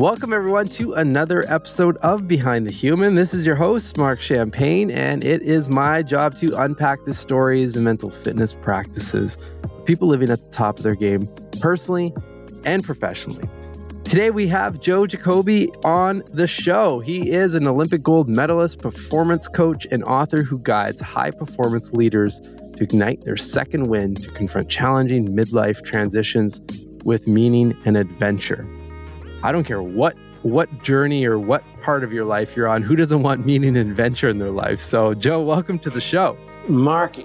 Welcome, everyone, to another episode of Behind the Human. This is your host, Mark Champagne, and it is my job to unpack the stories and mental fitness practices of people living at the top of their game, personally and professionally. Today, we have Joe Jacobi on the show. He is an Olympic gold medalist, performance coach, and author who guides high-performance leaders to ignite their second wind, to confront challenging midlife transitions with meaning and adventure. I don't care what journey or what part of your life you're on, who doesn't want meaning and adventure in their life? So, Joe, welcome to the show. Mark,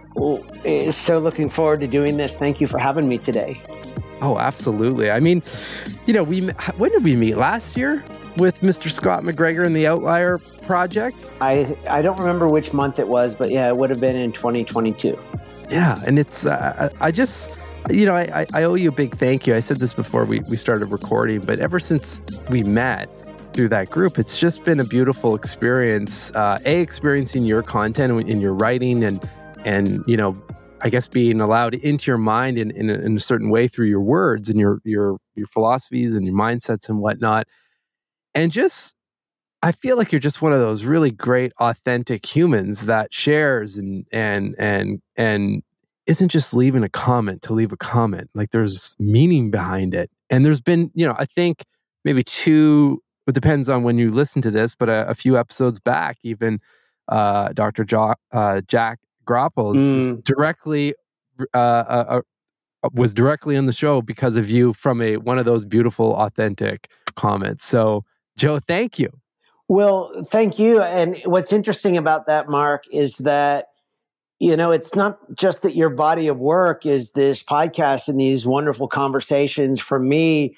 so looking forward to doing this. Thank you for having me today. Oh, absolutely. I mean, you know, when did we meet? Last year with Mr. Scott McGregor and the Outlier Project? I don't remember which month it was, but yeah, it would have been in 2022. Yeah, and it's, you know, I owe you a big thank you. I said this before we started recording, but ever since we met through that group, it's just been a beautiful experience, experiencing your content and your writing and you know, I guess being allowed into your mind in a certain way through your words and your philosophies and your mindsets and whatnot. And just, I feel like you're just one of those really great, authentic humans that shares and isn't just leaving a comment to leave a comment. Like, there's meaning behind it. And there's been, you know, I think maybe two, it depends on when you listen to this, but a few episodes back, even Dr. Jack Groppel was directly on the show because of you, from one of those beautiful, authentic comments. So, Joe, thank you. Well, thank you. And what's interesting about that, Mark, is that, you know, it's not just that your body of work is this podcast and these wonderful conversations. For me,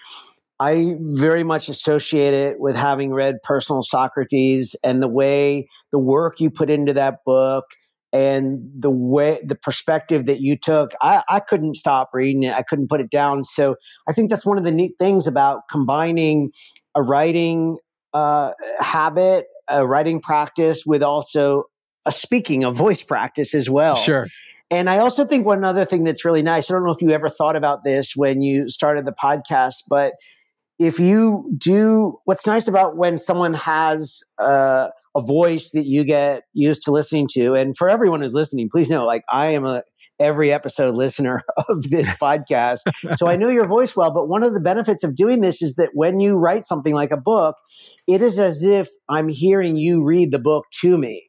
I very much associate it with having read Personal Socrates and the way the work you put into that book. And the perspective that you took, I couldn't stop reading it. I couldn't put it down. So I think that's one of the neat things about combining a writing habit, a writing practice, with also a voice practice as well. Sure. And I also think one other thing that's really nice, I don't know if you ever thought about this when you started the podcast, but if you do, what's nice about when someone has a voice that you get used to listening to. And for everyone who's listening, please know, like, I am every episode listener of this podcast. So I know your voice well, but one of the benefits of doing this is that when you write something like a book, it is as if I'm hearing you read the book to me.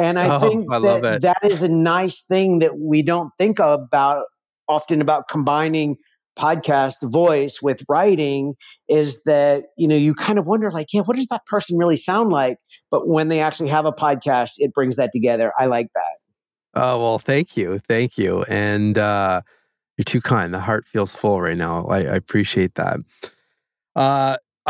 And I think that is a nice thing that we don't think about often, about combining podcast voice with writing, is that, you know, you kind of wonder, like, yeah, what does that person really sound like? But when they actually have a podcast, it brings that together. I like that. Oh, well, thank you. Thank you. And you're too kind. The heart feels full right now. I appreciate that.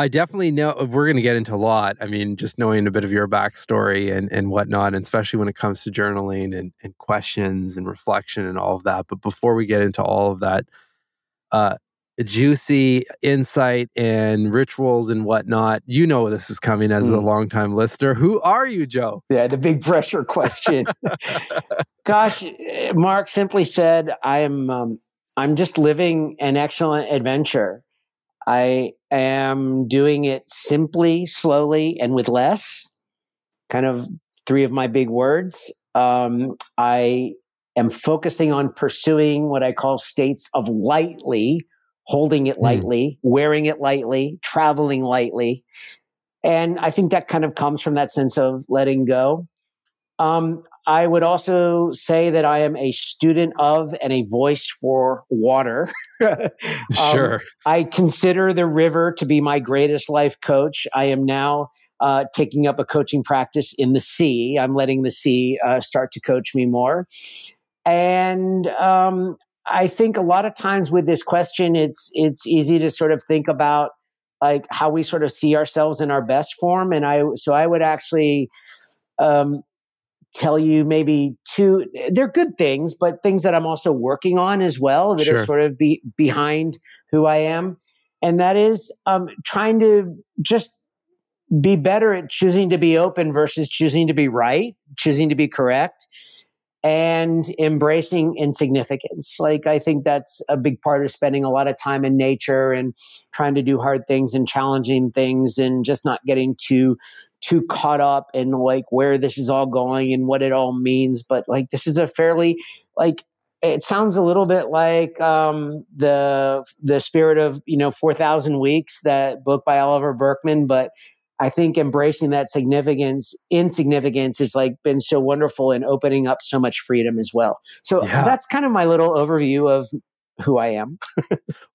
I definitely know we're going to get into a lot. I mean, just knowing a bit of your backstory and whatnot, and especially when it comes to journaling and questions and reflection and all of that. But before we get into all of that, juicy insight and rituals and whatnot, you know this is coming as a longtime listener. Who are you, Joe? Yeah, the big pressure question. Gosh, Mark, simply said, I'm just living an excellent adventure. I am doing it simply, slowly, and with less. Kind of three of my big words. I am focusing on pursuing what I call states of lightly, holding it lightly, wearing it lightly, traveling lightly. And I think that kind of comes from that sense of letting go. I would also say that I am a student of and a voice for water. Sure. I consider the river to be my greatest life coach. I am now taking up a coaching practice in the sea. I'm letting the sea start to coach me more. And I think a lot of times with this question, it's easy to sort of think about, like, how we sort of see ourselves in our best form. And I would actually tell you maybe two, they're good things, but things that I'm also working on as well that are sort of behind who I am. And that is trying to just be better at choosing to be open versus choosing to be right, choosing to be correct. and embracing insignificance. Like, I think that's a big part of spending a lot of time in nature and trying to do hard things and challenging things and just not getting too caught up in like where this is all going and what it all means. But like, this is a fairly, like, it sounds a little bit like the Spirit of, 4,000 Weeks, that book by Oliver Burkeman, but I think embracing that insignificance has like been so wonderful and opening up so much freedom as well. So that's kind of my little overview of who I am.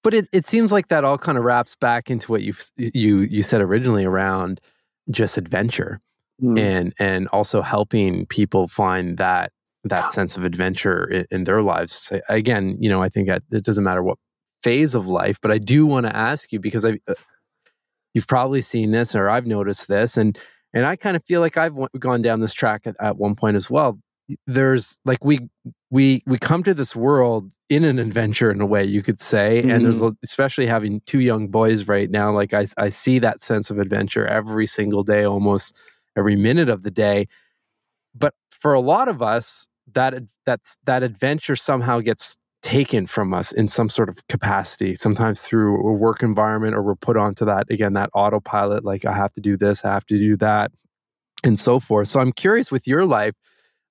But it seems like that all kind of wraps back into what you said originally around just adventure and also helping people find that sense of adventure in their lives. So again, I think it doesn't matter what phase of life, but I do want to ask you, because you've probably seen this, or I've noticed this, and I kind of feel like I've gone down this track at one point as well. There's like we come to this world in an adventure, in a way, you could say, and there's, especially having two young boys right now, like I see that sense of adventure every single day, almost every minute of the day. But for a lot of us, that adventure somehow gets taken from us in some sort of capacity, sometimes through a work environment, or we're put onto that autopilot, like I have to do this, I have to do that, and so forth. So I'm curious with your life,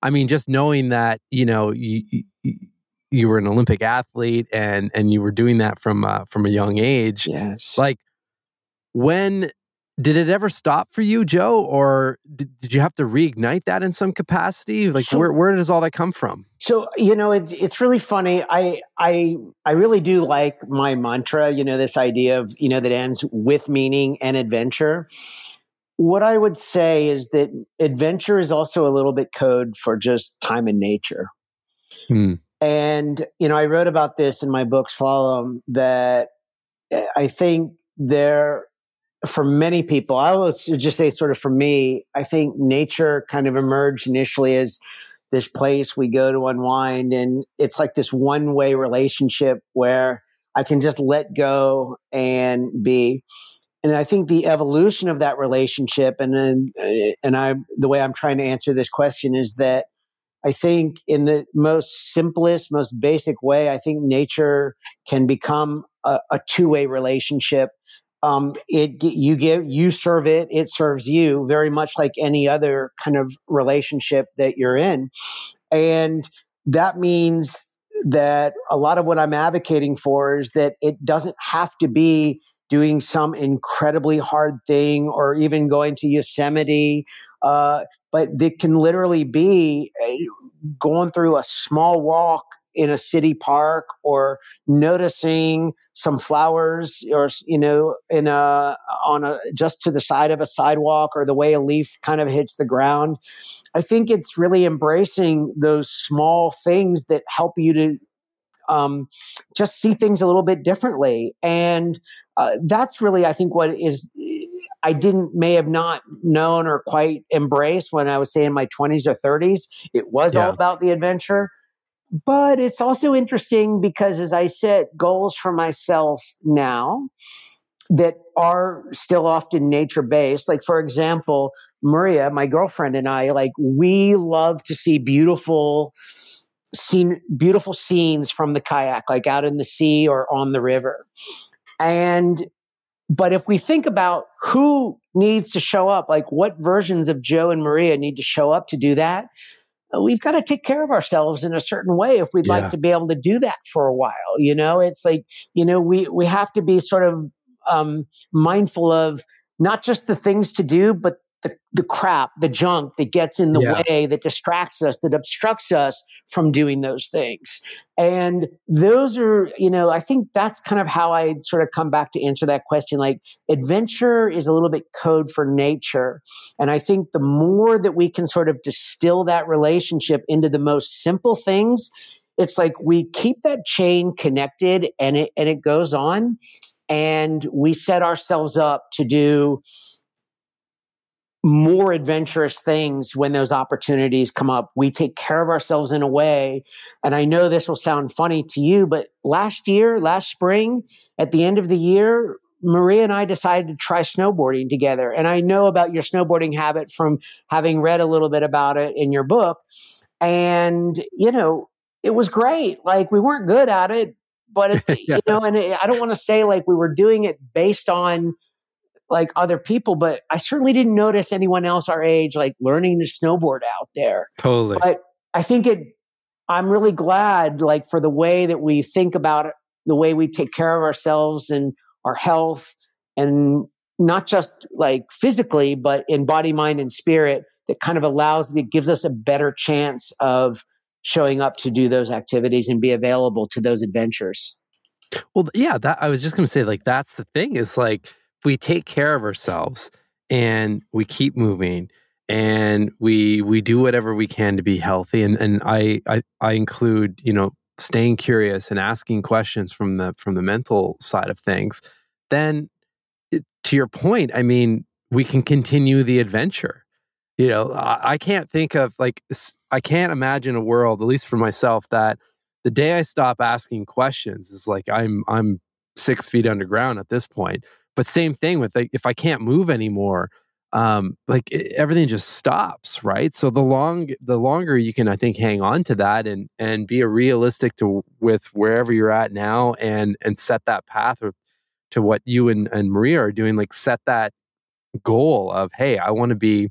I mean, just knowing that, you were an Olympic athlete and you were doing that from a young age. Yes. Like, when did it ever stop for you, Joe? Or did you have to reignite that in some capacity? Like, so, where does all that come from? So, it's really funny. I really do like my mantra, this idea of, that ends with meaning and adventure. What I would say is that adventure is also a little bit code for just time in nature. And, I wrote about this in my book, Slalom, that I think for many people, I will just say sort of for me, I think nature kind of emerged initially as this place we go to unwind. And it's like this one-way relationship where I can just let go and be. And I think the evolution of that relationship, the way I'm trying to answer this question is that I think in the most simplest, most basic way, I think nature can become a two-way relationship. You serve it, it serves you, very much like any other kind of relationship that you're in. And that means that a lot of what I'm advocating for is that it doesn't have to be doing some incredibly hard thing or even going to Yosemite, but it can literally be going through a small walk in a city park, or noticing some flowers, or just to the side of a sidewalk, or the way a leaf kind of hits the ground. I think it's really embracing those small things that help you to just see things a little bit differently, and that's really, I think, what is. I may have not known or quite embraced when I was, say, in my 20s or 30s. It was all about the adventure. But it's also interesting because as I set goals for myself now that are still often nature-based, like, for example, Maria, my girlfriend, and I, like, we love to see beautiful scenes from the kayak, like out in the sea or on the river. But if we think about who needs to show up, like what versions of Joe and Maria need to show up to do that, we've got to take care of ourselves in a certain way if we'd like to be able to do that for a while. It's like, we have to be sort of mindful of not just the things to do, but the crap, the junk that gets in the way, that distracts us, that obstructs us from doing those things. And those are, I think that's kind of how I sort of come back to answer that question. Like, adventure is a little bit code for nature. And I think the more that we can sort of distill that relationship into the most simple things, it's like we keep that chain connected and it goes on, and we set ourselves up to do more adventurous things when those opportunities come up. We take care of ourselves in a way. And I know this will sound funny to you, but last spring, at the end of the year, Maria and I decided to try snowboarding together. And I know about your snowboarding habit from having read a little bit about it in your book. And, you know, it was great. Like, we weren't good at it, but, you know, and I don't want to say like we were doing it based on like other people, but I certainly didn't notice anyone else our age, like learning to snowboard out there. Totally. But I think I'm really glad, like, for the way that we think about it, the way we take care of ourselves and our health, and not just like physically, but in body, mind, and spirit, that kind of it gives us a better chance of showing up to do those activities and be available to those adventures. Well, yeah, that I was just going to say, like, that's the thing is like, if we take care of ourselves and we keep moving and we do whatever we can to be healthy. And I include, you know, staying curious and asking questions from the mental side of things, then to your point, I mean, we can continue the adventure. You know, I can't think of like, I can't imagine a world, at least for myself, that the day I stop asking questions is like, I'm 6 feet underground at this point. But same thing with like, if I can't move anymore, like everything just stops, right? So the longer you can, I think, hang on to that and be realistic with wherever you're at now and set that path to what you and Maria are doing, like set that goal of, hey, I want to be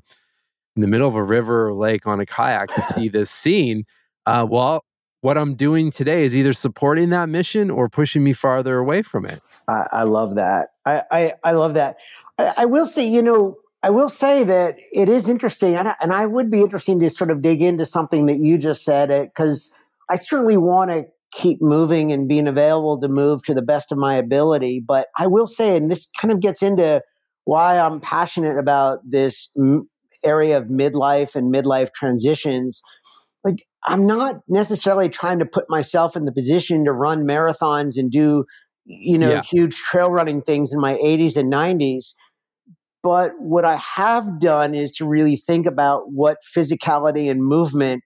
in the middle of a river or lake on a kayak to see this scene. Well, what I'm doing today is either supporting that mission or pushing me farther away from it. I love that. I love that. I will say, you know, I will say that it is interesting, and I would be interesting to sort of dig into something that you just said, because I certainly want to keep moving and being available to move to the best of my ability. But I will say, and this kind of gets into why I'm passionate about this area of midlife and midlife transitions, like I'm not necessarily trying to put myself in the position to run marathons and do, you know, huge trail running things in my 80s and 90s. But what I have done is to really think about what physicality and movement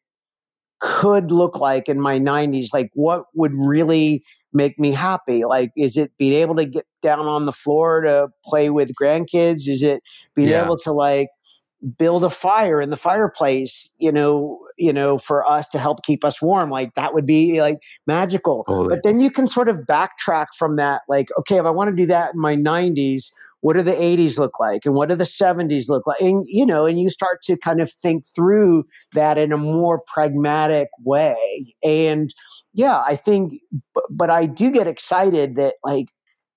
could look like in my 90s. Like, what would really make me happy? Like, is it being able to get down on the floor to play with grandkids? Is it being able to like build a fire in the fireplace, you know, for us to help keep us warm? Like, that would be like magical. Totally. But then you can sort of backtrack from that. Like, okay, if I want to do that in my 90s, what do the 80s look like? And what do the 70s look like? And, you know, and you start to kind of think through that in a more pragmatic way. And yeah, I think, but I do get excited that like,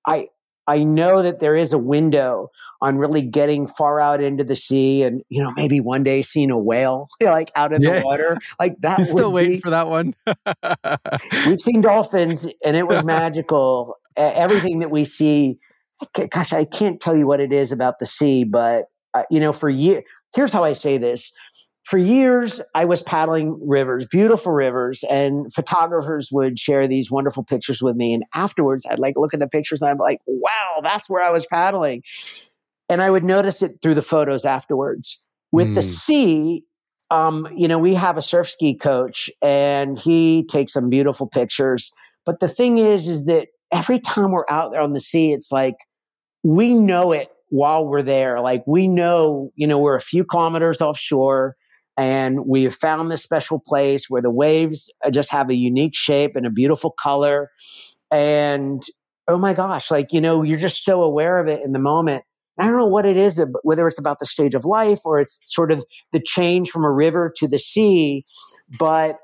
I know that there is a window on really getting far out into the sea and, you know, maybe one day seeing a whale, you know, like out in the water. Like that. You're still waiting for that one. We've seen dolphins and it was magical. Everything that we see, gosh, I can't tell you what it is about the sea, but, you know, for years, here's how I say this. For years, I was paddling rivers, beautiful rivers, and photographers would share these wonderful pictures with me. And afterwards, I'd like look at the pictures and I'm like, wow, that's where I was paddling. And I would notice it through the photos afterwards. With the sea, you know, we have a surf ski coach and he takes some beautiful pictures. But the thing is that every time we're out there on the sea, it's like, we know it while we're there. Like we know, you know, we're a few kilometers offshore. And we have found this special place where the waves just have a unique shape and a beautiful color. And oh my gosh, like, you know, you're just so aware of it in the moment. I don't know what it is, whether it's about the stage of life or it's sort of the change from a river to the sea. But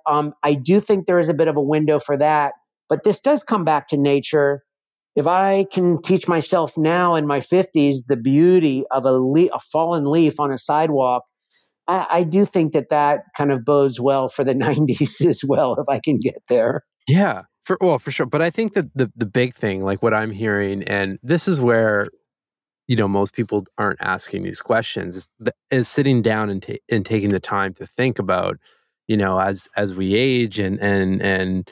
I do think there is a bit of a window for that. But this does come back to nature. If I can teach myself now in my 50s the beauty of a fallen leaf on a sidewalk, I do think that kind of bodes well for the 90s as well, if I can get there. Yeah, for sure. But I think that the big thing, like what I'm hearing, and this is where, you know, most people aren't asking these questions, is sitting down and taking the time to think about, you know, as we age and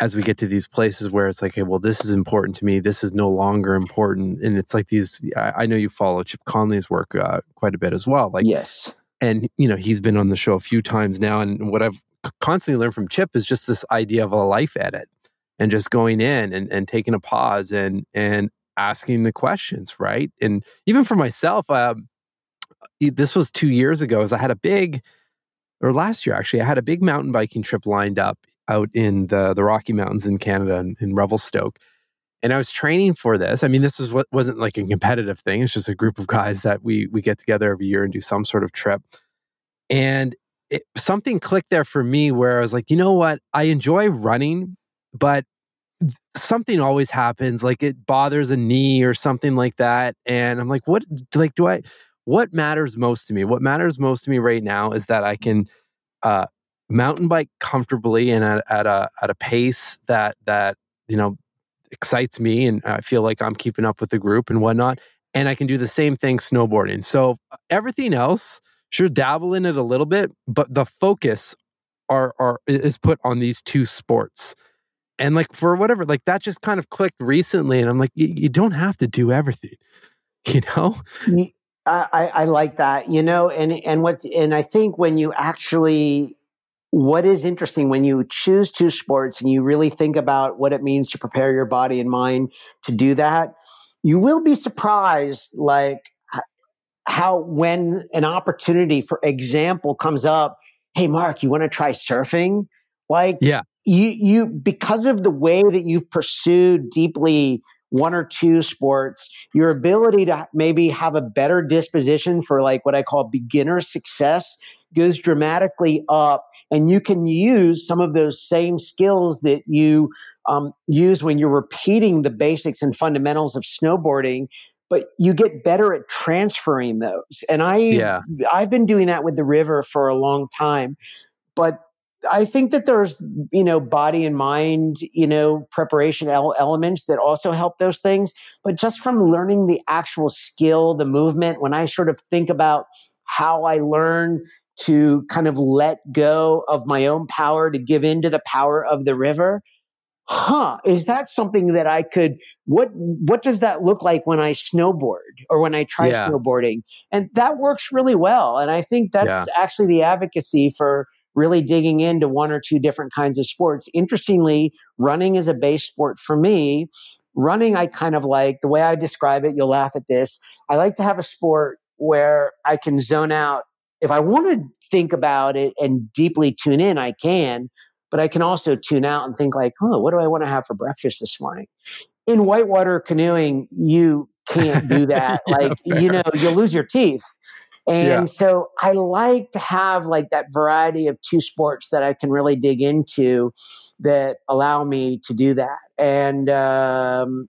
as we get to these places where it's like, hey, well, this is important to me. This is no longer important. And it's like these, I know you follow Chip Conley's work quite a bit as well. Like, yes. And, you know, he's been on the show a few times now. And what I've constantly learned from Chip is just this idea of a life edit and just going in and taking a pause and asking the questions, right? And even for myself, this was 2 years ago, as I had a big or last year actually, I had a big mountain biking trip lined up out in the Rocky Mountains in Canada, in Revelstoke. And I was training for this. I mean, this is what wasn't like a competitive thing. It's just a group of guys that we get together every year and do some sort of trip. And something clicked there for me where I was like, you know what? I enjoy running, but something always happens. Like it bothers a knee or something like that. And I'm like, what matters most to me? What matters most to me right now is that I can mountain bike comfortably and at a pace that you know, excites me, and I feel like I'm keeping up with the group and whatnot. And I can do the same thing snowboarding. So everything else, sure, dabble in it a little bit, but the focus is put on these two sports. And like for whatever, like that just kind of clicked recently. And I'm like, you don't have to do everything, you know? I like that, you know, and I think when you actually, what is interesting when you choose two sports and you really think about what it means to prepare your body and mind to do that, you will be surprised like how when an opportunity, for example, comes up, hey, Mark, you want to try surfing? Like yeah. you because of the way that you've pursued deeply one or two sports, your ability to maybe have a better disposition for like what I call beginner success goes dramatically up. And you can use some of those same skills that you use when you're repeating the basics and fundamentals of snowboarding, but you get better at transferring those. And I've been doing that with the river for a long time, but I think that there's, you know, body and mind, you know, preparation elements that also help those things. But just from learning the actual skill, the movement, when I sort of think about how I learn to kind of let go of my own power, to give in to the power of the river. Is that something that I could, what does that look like when I snowboard or when I try snowboarding? And that works really well. And I think that's actually the advocacy for really digging into one or two different kinds of sports. Interestingly, running is a base sport for me. Running, I kind of like, the way I describe it, you'll laugh at this. I like to have a sport where I can zone out. If I want to think about it and deeply tune in, I can, but I can also tune out and think like, what do I want to have for breakfast this morning? In whitewater canoeing, you can't do that. Fair. You know, you'll lose your teeth. And so I like to have like that variety of two sports that I can really dig into that allow me to do that. And,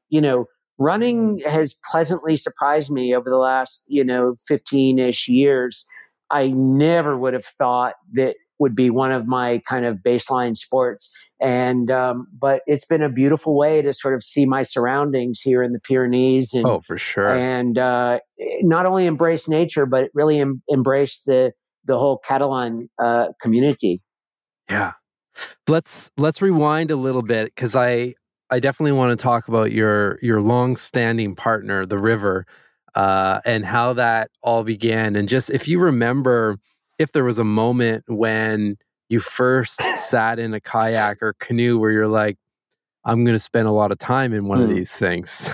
you know, running has pleasantly surprised me over the last, you know, 15-ish years. I never would have thought that would be one of my kind of baseline sports. And, but it's been a beautiful way to sort of see my surroundings here in the Pyrenees. And, for sure. And, not only embrace nature, but really embrace the whole Catalan, community. Yeah. Let's rewind a little bit. 'Cause I definitely want to talk about your long-standing partner, the river, and how that all began. And just if you remember, if there was a moment when you first sat in a kayak or canoe where you're like, I'm going to spend a lot of time in one of these things.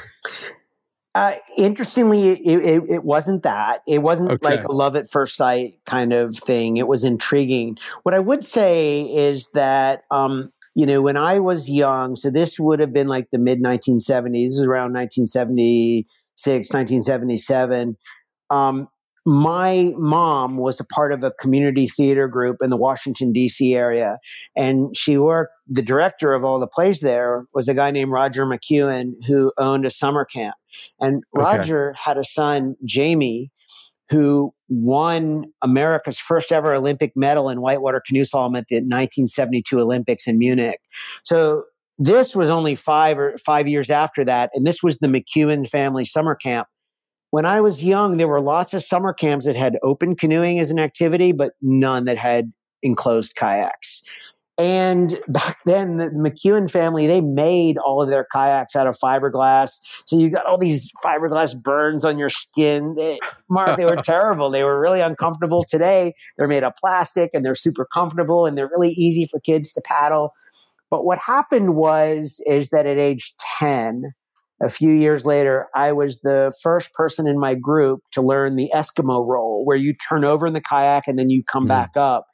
Interestingly, it wasn't that. It wasn't like a love at first sight kind of thing. It was intriguing. What I would say is that, you know, when I was young, so this would have been like the mid-1970s, this was around 1970. 1977. My mom was a part of a community theater group in the Washington, D.C. area. And the director of all the plays there was a guy named Roger McEwen, who owned a summer camp. And Roger had a son, Jamie, who won America's first ever Olympic medal in whitewater canoe slalom at the 1972 Olympics in Munich. So this was only 5 years after that, and this was the McEwen family summer camp. When I was young, there were lots of summer camps that had open canoeing as an activity, but none that had enclosed kayaks. And back then, the McEwen family, they made all of their kayaks out of fiberglass. So you got all these fiberglass burns on your skin. They were terrible. They were really uncomfortable. Today, they're made of plastic, and they're super comfortable, and they're really easy for kids to paddle. But what happened is that at age 10, a few years later, I was the first person in my group to learn the Eskimo roll, where you turn over in the kayak and then you come back up.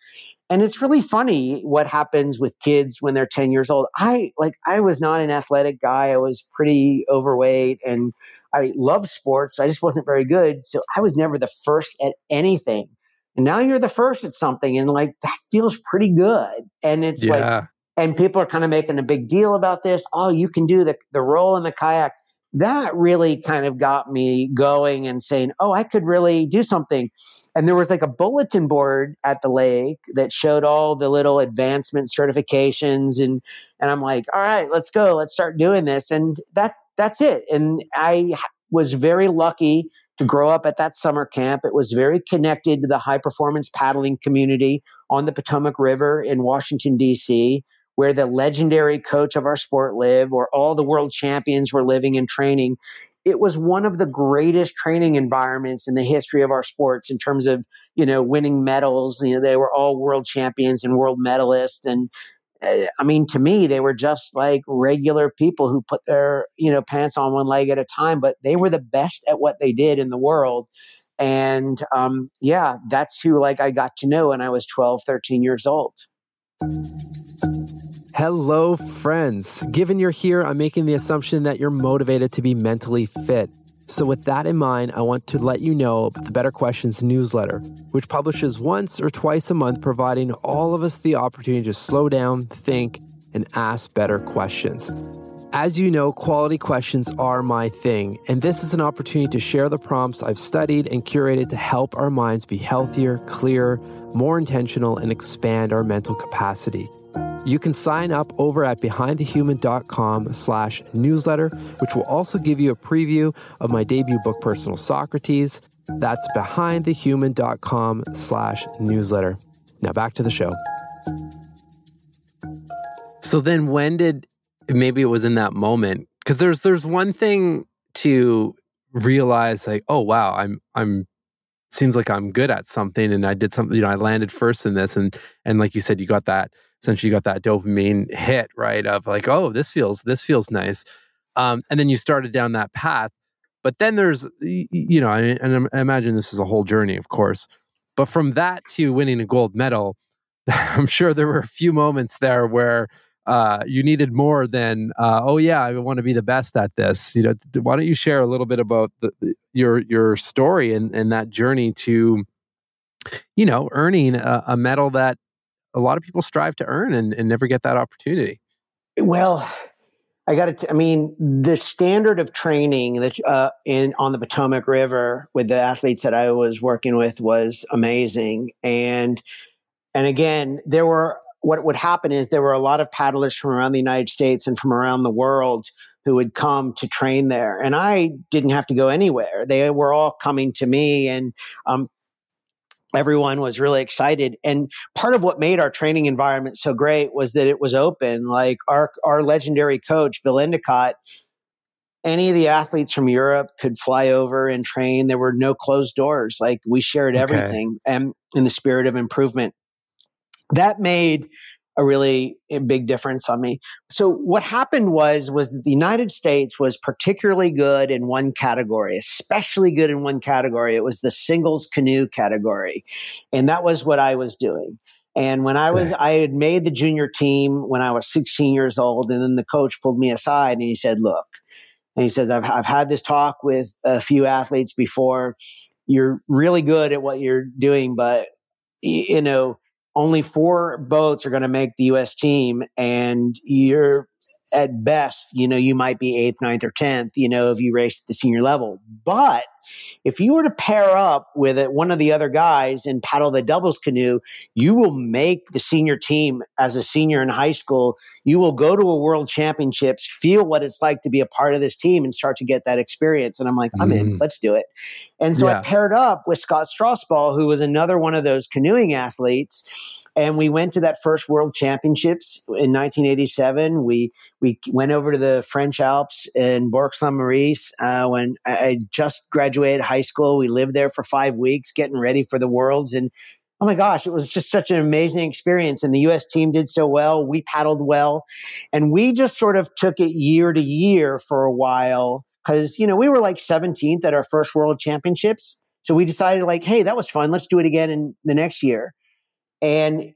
And it's really funny what happens with kids when they're 10 years old. I was not an athletic guy. I was pretty overweight and I loved sports. So I just wasn't very good. So I was never the first at anything. And now you're the first at something. And like, that feels pretty good. And it's like, and people are kind of making a big deal about this. Oh, you can do the roll in the kayak. That really kind of got me going and saying, oh, I could really do something. And there was like a bulletin board at the lake that showed all the little advancement certifications. And I'm like, all right, let's go. Let's start doing this. And that's it. And I was very lucky to grow up at that summer camp. It was very connected to the high performance paddling community on the Potomac River in Washington, D.C., where the legendary coach of our sport lived, where all the world champions were living and training. It was one of the greatest training environments in the history of our sports in terms of, you know, winning medals. You know, they were all world champions and world medalists. And I mean, to me, they were just like regular people who put their, you know, pants on one leg at a time, but they were the best at what they did in the world. And that's who like I got to know when I was 12, 13 years old. Hello, friends. Given you're here, I'm making the assumption that you're motivated to be mentally fit. So with that in mind, I want to let you know about the Better Questions newsletter, which publishes once or twice a month, providing all of us the opportunity to slow down, think, and ask better questions. As you know, quality questions are my thing, and this is an opportunity to share the prompts I've studied and curated to help our minds be healthier, clearer, more intentional, and expand our mental capacity. You can sign up over at behindthehuman.com/newsletter, which will also give you a preview of my debut book, Personal Socrates. That's behindthehuman.com/newsletter. Now back to the show. So then when did, maybe it was in that moment, because there's one thing to realize like, oh, wow, I'm seems like I'm good at something and I did something, you know, I landed first in this. And like you said, you got that, essentially you got that dopamine hit, right? Of like, oh, this feels nice. And then you started down that path. But then there's, you know, and I imagine this is a whole journey, of course. But from that to winning a gold medal, I'm sure there were a few moments there where you needed more than, I want to be the best at this. You know, why don't you share a little bit about your story and that journey to, you know, earning a medal that a lot of people strive to earn and never get that opportunity? Well, I got to, the standard of training that on the Potomac River with the athletes that I was working with was amazing. And again, what would happen is there were a lot of paddlers from around the United States and from around the world who would come to train there. And I didn't have to go anywhere. They were all coming to me and everyone was really excited. And part of what made our training environment so great was that it was open. Like our legendary coach, Bill Endicott, any of the athletes from Europe could fly over and train. There were no closed doors. Like we shared everything and in the spirit of improvement. That made a really big difference on me. So what happened was the United States was particularly good in one category, especially good in one category. It was the singles canoe category. And that was what I was doing. And when I had made the junior team when I was 16 years old, and then the coach pulled me aside and he said, look, and he says, I've had this talk with a few athletes before. You're really good at what you're doing, but you know, only 4 boats are going to make the U.S. team, and you're at best, you know, you might be 8th, 9th, or 10th, you know, if you race at the senior level. But if you were to pair up with one of the other guys and paddle the doubles canoe, you will make the senior team as a senior in high school. You will go to a world championships, feel what it's like to be a part of this team and start to get that experience. And I'm like, I'm in, let's do it. And so I paired up with Scott Strasbaugh, who was another one of those canoeing athletes. And we went to that first world championships in 1987. We went over to the French Alps in Bourg-Saint-Maurice when I just graduated high school. We lived there for 5 weeks getting ready for the worlds. And oh my gosh, it was just such an amazing experience. And the U.S. team did so well. We paddled well. And we just sort of took it year to year for a while because, you know, we were like 17th at our first world championships. So we decided like, hey, that was fun. Let's do it again in the next year. And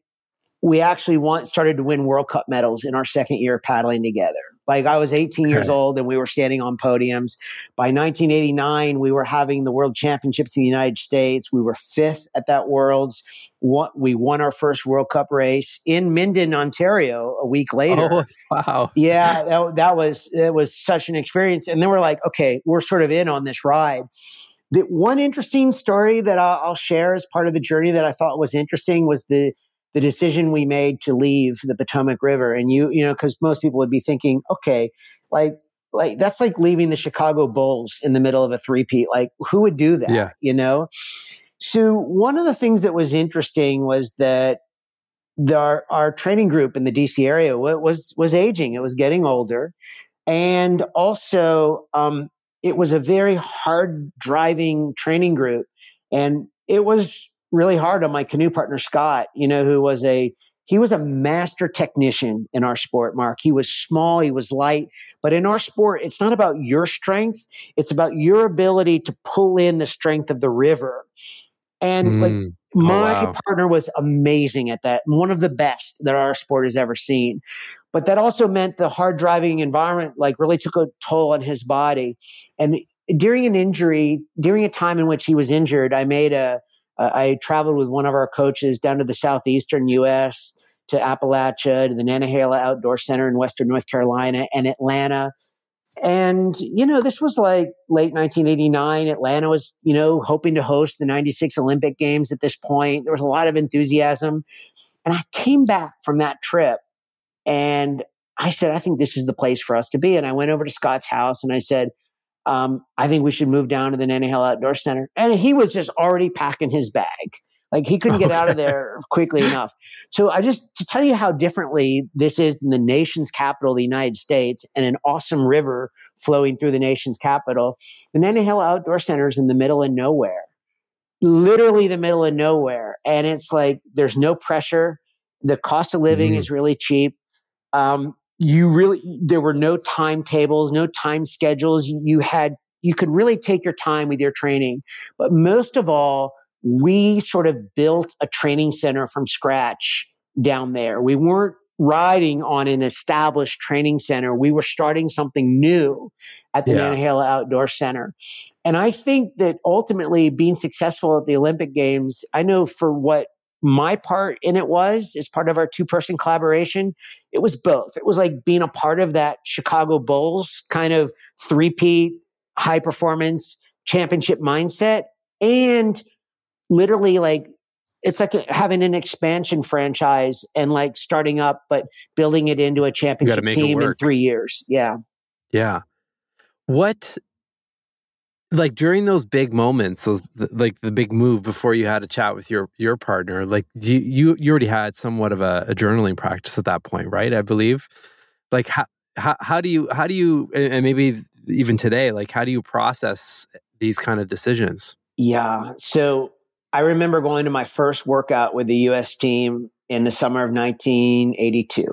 we actually started to win World Cup medals in our second year paddling together. Like I was 18 years old and we were standing on podiums. By 1989, we were having the World Championships in the United States. We were fifth at that Worlds. We won our first World Cup race in Minden, Ontario a week later. Oh, wow. Yeah, that was such an experience. And then we're like, okay, we're sort of in on this ride. The one interesting story that I'll share as part of the journey that I thought was interesting was the decision we made to leave the Potomac River. And you know, because most people would be thinking, okay, like that's like leaving the Chicago Bulls in the middle of a three-peat. Like, who would do that? Yeah. You know? So one of the things that was interesting was that our training group in the DC area was aging. It was getting older. And also, it was a very hard driving training group. And it was really hard on my canoe partner, Scott, you know, who was he was a master technician in our sport, Mark. He was small, he was light, but in our sport, it's not about your strength. It's about your ability to pull in the strength of the river. And my partner was amazing at that. One of the best that our sport has ever seen. But that also meant the hard driving environment, like, really took a toll on his body. And during a time in which he was injured, I traveled with one of our coaches down to the southeastern U.S., to Appalachia, to the Nantahala Outdoor Center in Western North Carolina and Atlanta. And, you know, this was like late 1989. Atlanta was, you know, hoping to host the 96 Olympic Games at this point. There was a lot of enthusiasm. And I came back from that trip and I said, I think this is the place for us to be. And I went over to Scott's house and I said, I think we should move down to the Nantahala Outdoor Center. And he was just already packing his bag. Like, he couldn't get out of there quickly enough. So to tell you how differently this is than the nation's capital, the United States, and an awesome river flowing through the nation's capital, the Nantahala Outdoor Center is in the middle of nowhere, literally the middle of nowhere. And it's like, there's no pressure. The cost of living is really cheap. There were no timetables, no time schedules. You could really take your time with your training. But most of all, we sort of built a training center from scratch down there. We weren't riding on an established training center. We were starting something new at the Nantahala Outdoor Center. And I think that ultimately being successful at the Olympic Games, I know for what my part in it was, as part of our two-person collaboration, it was both. It was like being a part of that Chicago Bulls kind of three-peat, high-performance championship mindset. And literally, like, it's like having an expansion franchise and like starting up, but building it into a championship team in 3 years. Yeah. Yeah. What... like during those big moments, those like the big move before you had a chat with your partner, like you already had somewhat of a journaling practice at that point, right? I believe. Like how do you and maybe even today, like how do you process these kind of decisions? Yeah, so I remember going to my first workout with the U.S. team in the summer of 1982.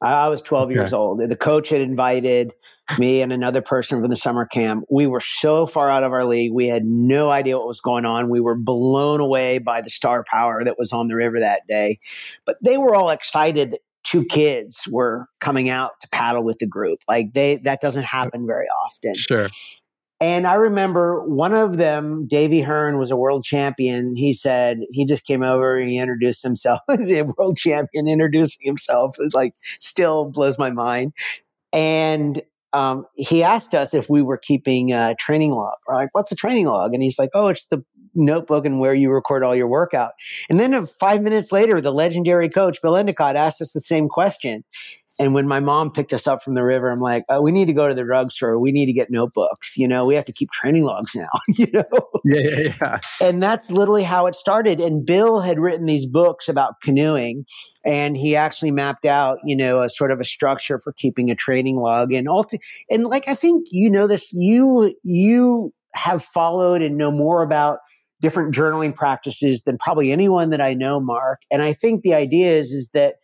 I was 12 years old. The coach had invited me and another person from the summer camp. We were so far out of our league. We had no idea what was going on. We were blown away by the star power that was on the river that day. But they were all excited that two kids were coming out to paddle with the group. Like, that doesn't happen very often. Sure. And I remember one of them, Davey Hearn, was a world champion. He said, he just came over and he introduced himself as a world champion, introducing himself. It was like, still blows my mind. And he asked us if we were keeping a training log. We're like, what's a training log? And he's like, oh, it's the notebook and where you record all your workout. And then 5 minutes later, the legendary coach, Bill Endicott, asked us the same question. And when my mom picked us up from the river, I'm like, oh, we need to go to the drugstore. We need to get notebooks. You know, we have to keep training logs now, you know? Yeah. And that's literally how it started. And Bill had written these books about canoeing, and he actually mapped out, you know, a sort of a structure for keeping a training log. And and like, I think, you know, this, you have followed and know more about different journaling practices than probably anyone that I know, Mark. And I think the idea is that,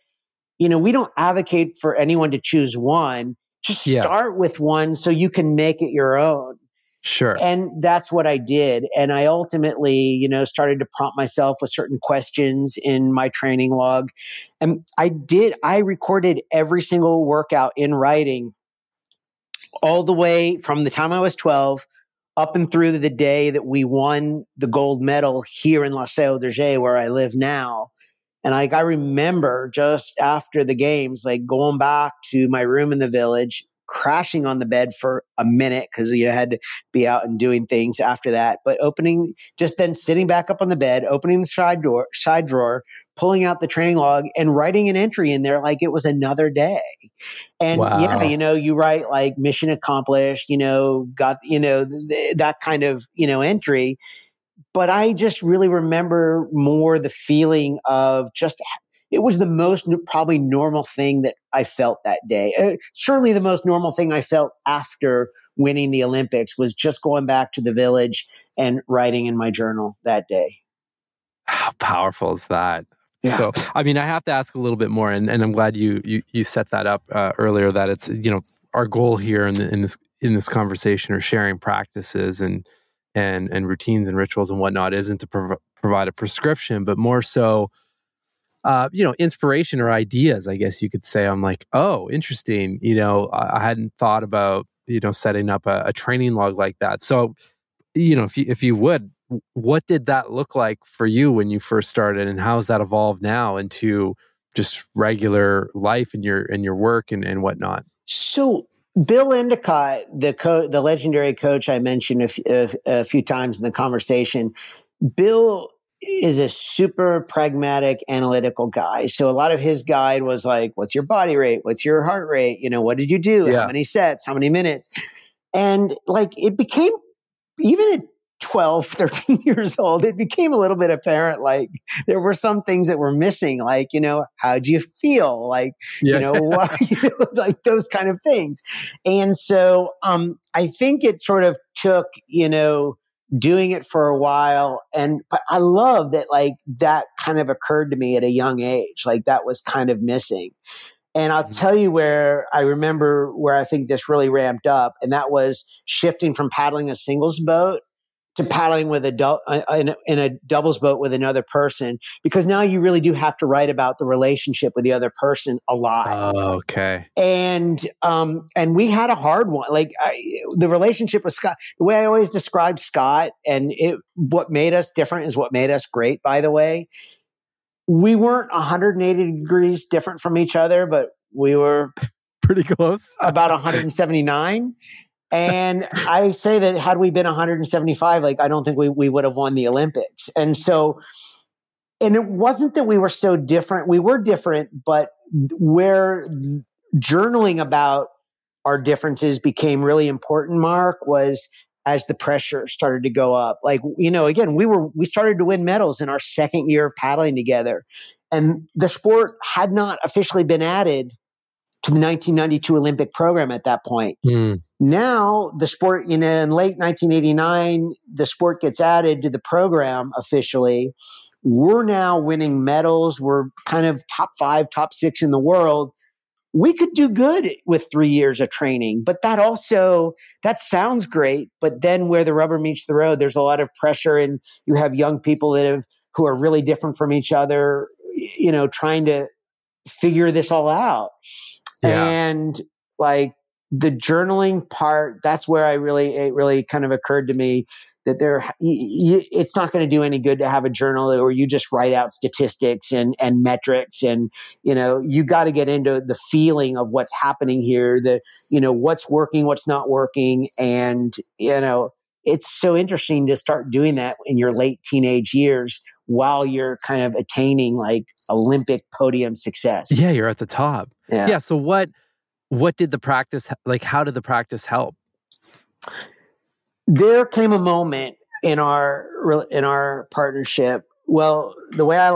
you know, we don't advocate for anyone to choose one. Just start with one so you can make it your own. Sure. And that's what I did. And I ultimately, started to prompt myself with certain questions in my training log. And I recorded every single workout in writing all the way from the time I was 12 up and through the day that we won the gold medal here in La Seu d'Urgell, where I live now. And I remember just after the games, going back to my room in the village, crashing on the bed for a minute because I had to be out and doing things after that. But sitting back up on the bed, opening the side drawer, pulling out the training log and writing an entry in there like it was another day. And wow. You write like mission accomplished, that kind of, entry. But I just really remember more the feeling of just, it was the most probably normal thing that I felt that day. Certainly the most normal thing I felt after winning the Olympics was just going back to the village and writing in my journal that day. How powerful is that? Yeah. So, I have to ask a little bit more, and I'm glad you set that up earlier, that it's, our goal here in this conversation or sharing practices and routines and rituals and whatnot isn't to provide a prescription, but more so, inspiration or ideas, I guess you could say. I'm like, oh, interesting. I hadn't thought about, setting up a training log like that. So, if you would, what did that look like for you when you first started, and how has that evolved now into just regular life and your work and whatnot? So Bill Endicott, the legendary coach I mentioned a few times in the conversation, Bill is a super pragmatic, analytical guy. So a lot of his guide was like, what's your body rate? What's your heart rate? What did you do? Yeah. How many sets? How many minutes? And it became, even at 12, 13 years old, it became a little bit apparent, there were some things that were missing, how'd you feel? Those kind of things. And so I think it sort of took, doing it for a while. But I love that, that kind of occurred to me at a young age, that was kind of missing. And I'll tell you where I think this really ramped up. And that was shifting from paddling a singles boat to paddling with in a doubles boat with another person, because now you really do have to write about the relationship with the other person a lot. Oh, okay. And we had a hard one. The relationship with Scott, the way I always describe Scott, and what made us different is what made us great, by the way. We weren't 180 degrees different from each other, but we were pretty close, about 179. And I say that had we been 175, I don't think we would have won the Olympics. And so, and it wasn't that we were so different. We were different, but where journaling about our differences became really important, Mark, was as the pressure started to go up. Again, we started to win medals in our second year of paddling together. And the sport had not officially been added to the 1992 Olympic program at that point. Mm. Now the sport, in late 1989, the sport gets added to the program officially. We're now winning medals. We're kind of top 5, top 6 in the world. We could do good with 3 years of training, but that sounds great. But then where the rubber meets the road, there's a lot of pressure, and you have young people who are really different from each other, trying to figure this all out. Yeah. And the journaling part, that's where it really kind of occurred to me that it's not going to do any good to have a journal or you just write out statistics and metrics. And, you got to get into the feeling of what's happening here, what's working, what's not working. And, it's so interesting to start doing that in your late teenage years while you're kind of attaining Olympic podium success. Yeah. You're at the top. Yeah. So what did the practice, how did the practice help? There came a moment in our partnership. Well, the way I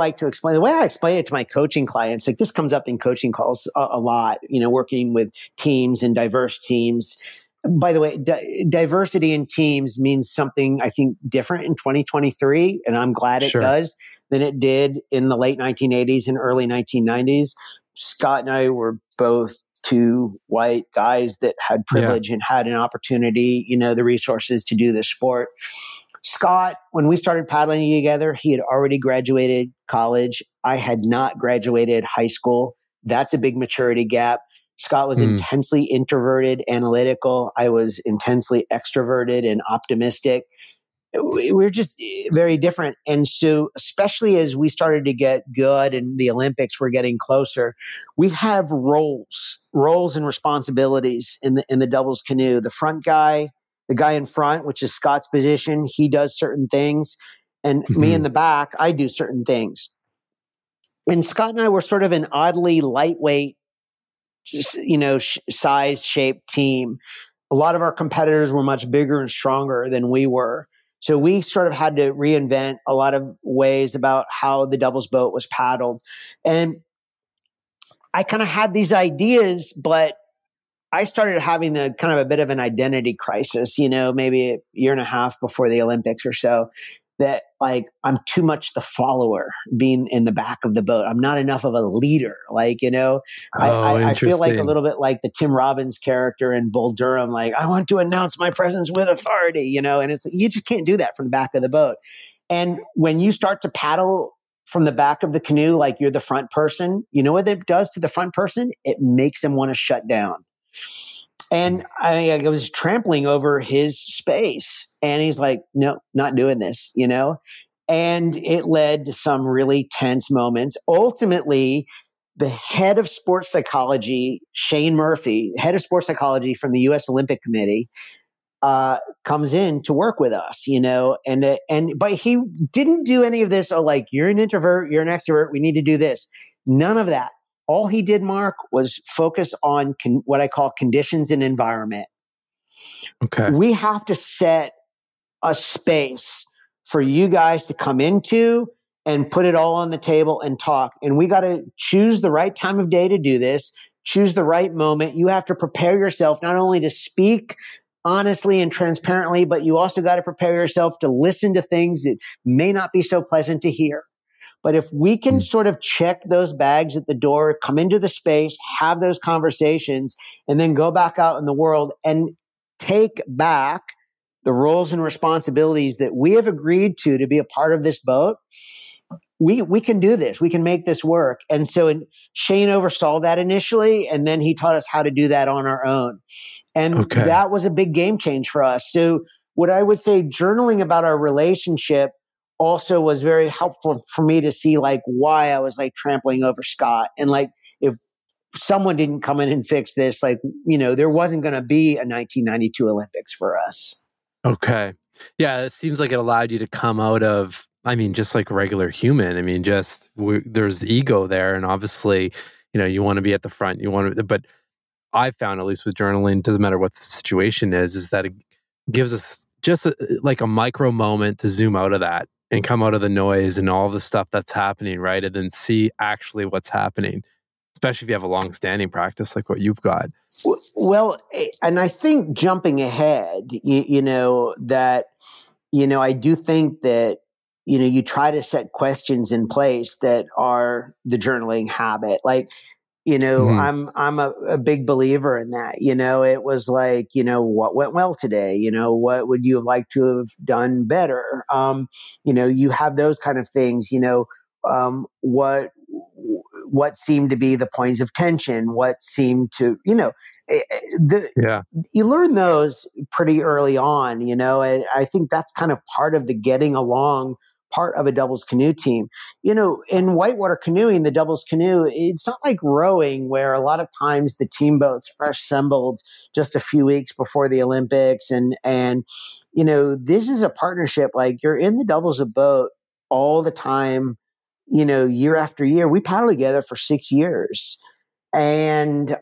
explain it to my coaching clients, this comes up in coaching calls a lot, working with teams and diverse teams. By the way, diversity in teams means something, I think, different in 2023, and I'm glad it does, than it did in the late 1980s and early 1990s. Scott and I were both to white guys that had privilege and had an opportunity, you know, the resources to do this sport. Scott, when we started paddling together, he had already graduated college. I had not graduated high school. That's a big maturity gap. Scott was intensely introverted, analytical. I was intensely extroverted and optimistic. We're just very different. And so, especially as we started to get good and the Olympics were getting closer, we have roles and responsibilities in the doubles canoe. The front guy, the guy in front, which is Scott's position, he does certain things. And me in the back, I do certain things. And Scott and I were sort of an oddly lightweight, just, you know, size, shaped team. A lot of our competitors were much bigger and stronger than we were. So we sort of had to reinvent a lot of ways about how the doubles boat was paddled. And I kind of had these ideas, but I started having the kind of a bit of an identity crisis, you know, maybe a year and a half before the Olympics or so, that like, I'm too much the follower being in the back of the boat. I'm not enough of a leader. Like, you know, I feel like a little bit like the Tim Robbins character in Bull Durham. Like, I want to announce my presence with authority, you know, and it's like, you just can't do that from the back of the boat. And when you start to paddle from the back of the canoe, like you're the front person, you know what it does to the front person? It makes them want to shut down. And I was trampling over his space, and he's like, no, not doing this, you know? And it led to some really tense moments. Ultimately, the head of sports psychology, Shane Murphy, head of sports psychology from the U.S. Olympic Committee, comes in to work with us, you know, but he didn't do any of this. Oh, like, you're an introvert, you're an extrovert, we need to do this. None of that. All he did, Mark, was focus on what I call conditions and environment. Okay. We have to set a space for you guys to come into and put it all on the table and talk. And we got to choose the right time of day to do this, choose the right moment. You have to prepare yourself not only to speak honestly and transparently, but you also got to prepare yourself to listen to things that may not be so pleasant to hear. But if we can sort of check those bags at the door, come into the space, have those conversations, and then go back out in the world and take back the roles and responsibilities that we have agreed to be a part of this boat, we can do this. We can make this work. And so Shane oversaw that initially, and then he taught us how to do that on our own. And that was a big game change for us. So what I would say, journaling about our relationship also was very helpful for me to see like why I was like trampling over Scott. And like, if someone didn't come in and fix this, like, you know, there wasn't going to be a 1992 Olympics for us. Okay. Yeah. It seems like it allowed you to come out of, I mean, just like a regular human. I mean, just there's ego there. And obviously, you know, you want to be at the front, but I found, at least with journaling, doesn't matter what the situation is that it gives us just a micro moment to zoom out of that and come out of the noise and all the stuff that's happening, right? And then see actually what's happening, especially if you have a long-standing practice like what you've got. Well, and I think jumping ahead, I do think that, you know, you try to set questions in place that are the journaling habit. Like, you know, I'm a big believer in that. You know, it was like, you know, what went well today? You know, what would you have liked to have done better? You know, you have those kind of things, you know, what seemed to be the points of tension, what seemed to, you know, you learn those pretty early on, you know, and I think that's kind of part of the getting along part of a doubles canoe team. You know, in whitewater canoeing, the doubles canoe, it's not like rowing where a lot of times the team boats are assembled just a few weeks before the Olympics. And, you know, this is a partnership. Like, you're in the doubles of boat all the time, you know, year after year. We paddled together for 6 years. And,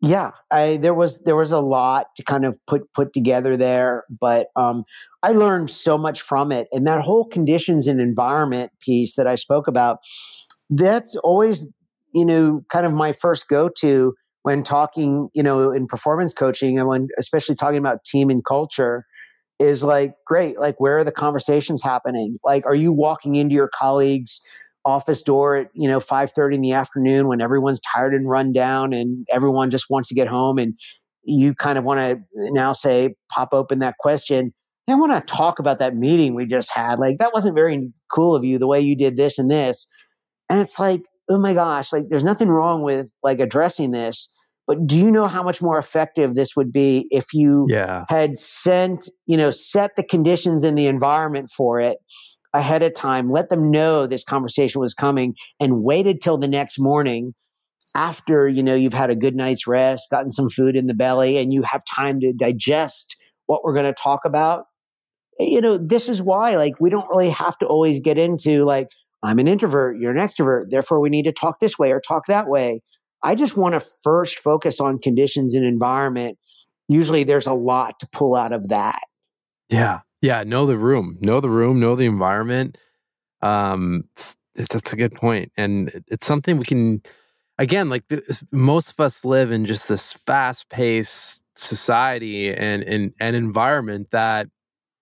there was a lot to kind of put together there, but I learned so much from it. And that whole conditions and environment piece that I spoke about, that's always, you know, kind of my first go-to when talking, you know, in performance coaching, and when especially talking about team and culture, is like, great, like, where are the conversations happening? Like, are you walking into your colleagues office door at, 5:30 in the afternoon when everyone's tired and run down and everyone just wants to get home. And you kind of want to now say, pop open that question. I want to talk about that meeting we just had. Like, that wasn't very cool of you, the way you did this and this. And it's like, oh my gosh, like there's nothing wrong with like addressing this, but do you know how much more effective this would be if you had sent, set the conditions and the environment for it ahead of time, let them know this conversation was coming and waited till the next morning after, you've had a good night's rest, gotten some food in the belly, and you have time to digest what we're going to talk about. This is why, we don't really have to always get into I'm an introvert, you're an extrovert, therefore we need to talk this way or talk that way. I just want to first focus on conditions and environment. Usually there's a lot to pull out of that. Yeah. Yeah. Know the room, know the environment. That's a good point. And it's something we can, again, most of us live in just this fast-paced society and environment that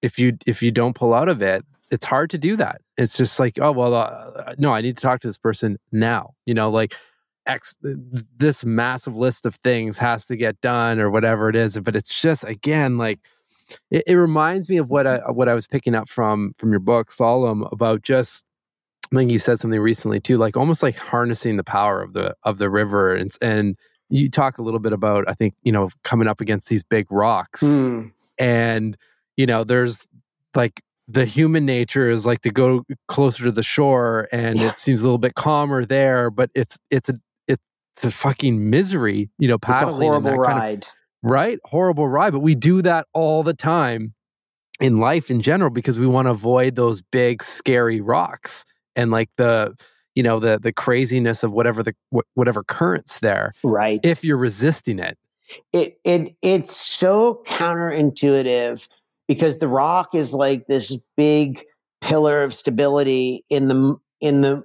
if you don't pull out of it, it's hard to do that. It's just no, I need to talk to this person now. This massive list of things has to get done or whatever it is. But it's just, again, it reminds me of what I was picking up from your book, Solemn, about just, I think you said something recently too, almost harnessing the power of the river. And you talk a little bit about, I think, coming up against these big rocks and, there's the human nature is to go closer to the shore and it seems a little bit calmer there, but it's a fucking misery, paddling. It's a horrible ride. Horrible ride. But we do that all the time in life in general because we want to avoid those big, scary rocks and the craziness of whatever current's there. Right. If you're resisting it. It's so counterintuitive. Because the rock is this big pillar of stability in the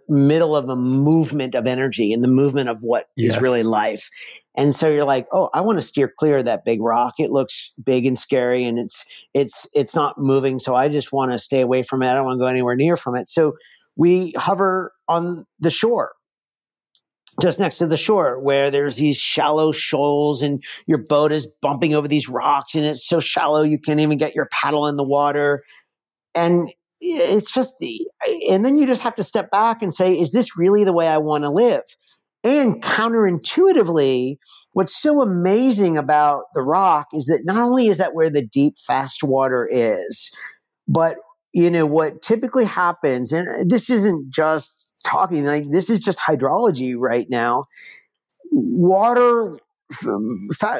middle of a movement of energy, in the movement of what is really life. And so you're oh, I want to steer clear of that big rock. It looks big and scary and it's not moving. So I just want to stay away from it. I don't want to go anywhere near from it. So we hover on the shore, just next to the shore where there's these shallow shoals and your boat is bumping over these rocks and it's so shallow you can't even get your paddle in the water. And it's just and then you just have to step back and say, is this really the way I want to live? And counterintuitively, what's so amazing about the rock is that not only is that where the deep, fast water is, but what typically happens, and this isn't just talking, this is just hydrology right now. Water, the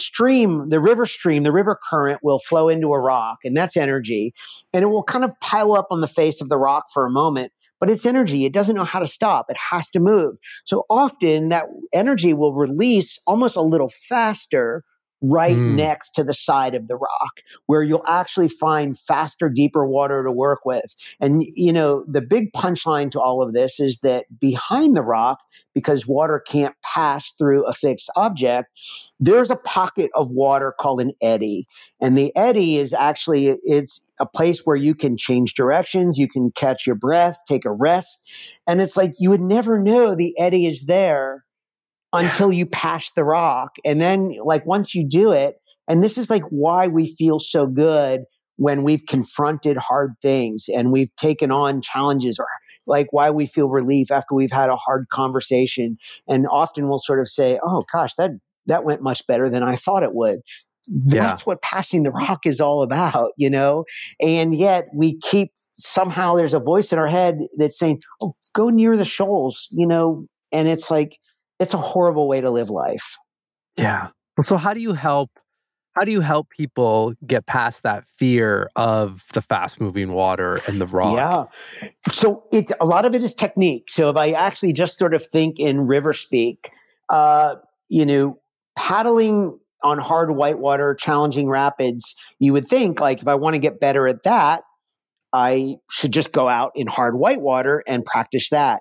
stream, the river current will flow into a rock, and that's energy. And it will kind of pile up on the face of the rock for a moment, but it's energy. It doesn't know how to stop. It has to move. So often that energy will release almost a little faster right next to the side of the rock where you'll actually find faster, deeper water to work with. And, the big punchline to all of this is that behind the rock, because water can't pass through a fixed object, there's a pocket of water called an eddy. And the eddy is actually, it's a place where you can change directions, you can catch your breath, take a rest. And it's you would never know the eddy is there until you pass the rock. And then once you do it, and this is why we feel so good when we've confronted hard things and we've taken on challenges, or why we feel relief after we've had a hard conversation. And often we'll sort of say, oh gosh, that went much better than I thought it would. That's what passing the rock is all about, And yet we keep, somehow there's a voice in our head that's saying, oh, go near the shoals, and it's it's a horrible way to live life. Yeah. So how do you help people get past that fear of the fast moving water and the rock? Yeah. So it's a lot of it is technique. So if I actually just sort of think in river speak, paddling on hard whitewater, challenging rapids, you would think if I want to get better at that, I should just go out in hard whitewater and practice that.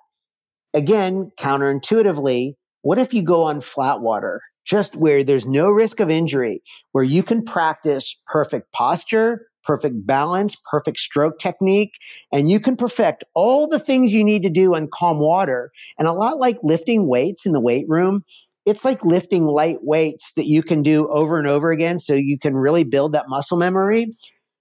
Again, counterintuitively, what if you go on flat water, just where there's no risk of injury, where you can practice perfect posture, perfect balance, perfect stroke technique, and you can perfect all the things you need to do on calm water. And a lot like lifting weights in the weight room, it's like lifting light weights that you can do over and over again so you can really build that muscle memory.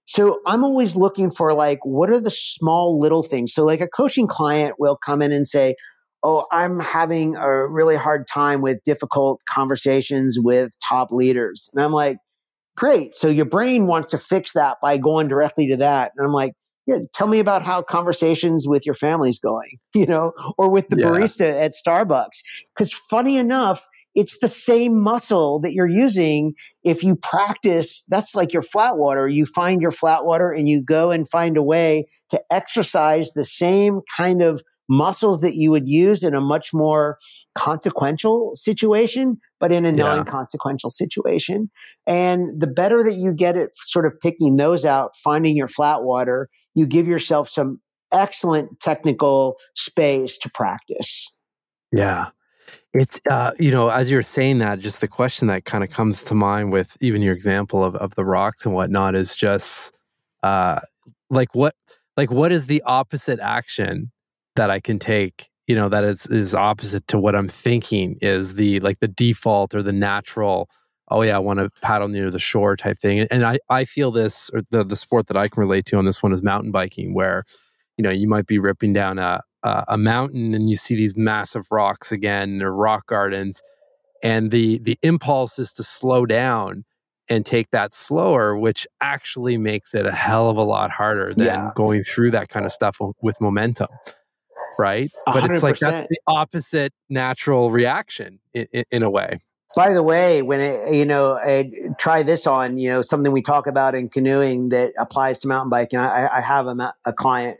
So I'm always looking for like, what are the small little things? So like a coaching client will come in and say, oh, I'm having a really hard time with difficult conversations with top leaders. And I'm like, great. So your brain wants to fix that by going directly to that. And I'm like, yeah, tell me about how conversations with your family's going, you know, or with the barista at Starbucks. Because funny enough, it's the same muscle that you're using. If you practice, that's like your flat water. You find your flat water and you go and find a way to exercise the same kind of muscles that you would use in a much more consequential situation, but in a non-consequential situation. And the better that you get at sort of picking those out, finding your flat water, you give yourself some excellent technical space to practice. Yeah. It's, you know, as you're saying that, just the question that kind of comes to mind with even your example of the rocks and whatnot is just like what is the opposite action that I can take, you know, that is opposite to what I'm thinking is the like the default or the natural, oh yeah, I want to paddle near the shore type thing. And I feel this, or the sport that I can relate to on this one is mountain biking, where, you know, you might be ripping down a mountain and you see these massive rocks again or rock gardens. And the impulse is to slow down and take that slower, which actually makes it a hell of a lot harder than going through that kind of stuff with momentum. Right? But 100%. It's like that's the opposite natural reaction in a way. By the way, when I try this on, you know, something we talk about in canoeing that applies to mountain biking. I have a client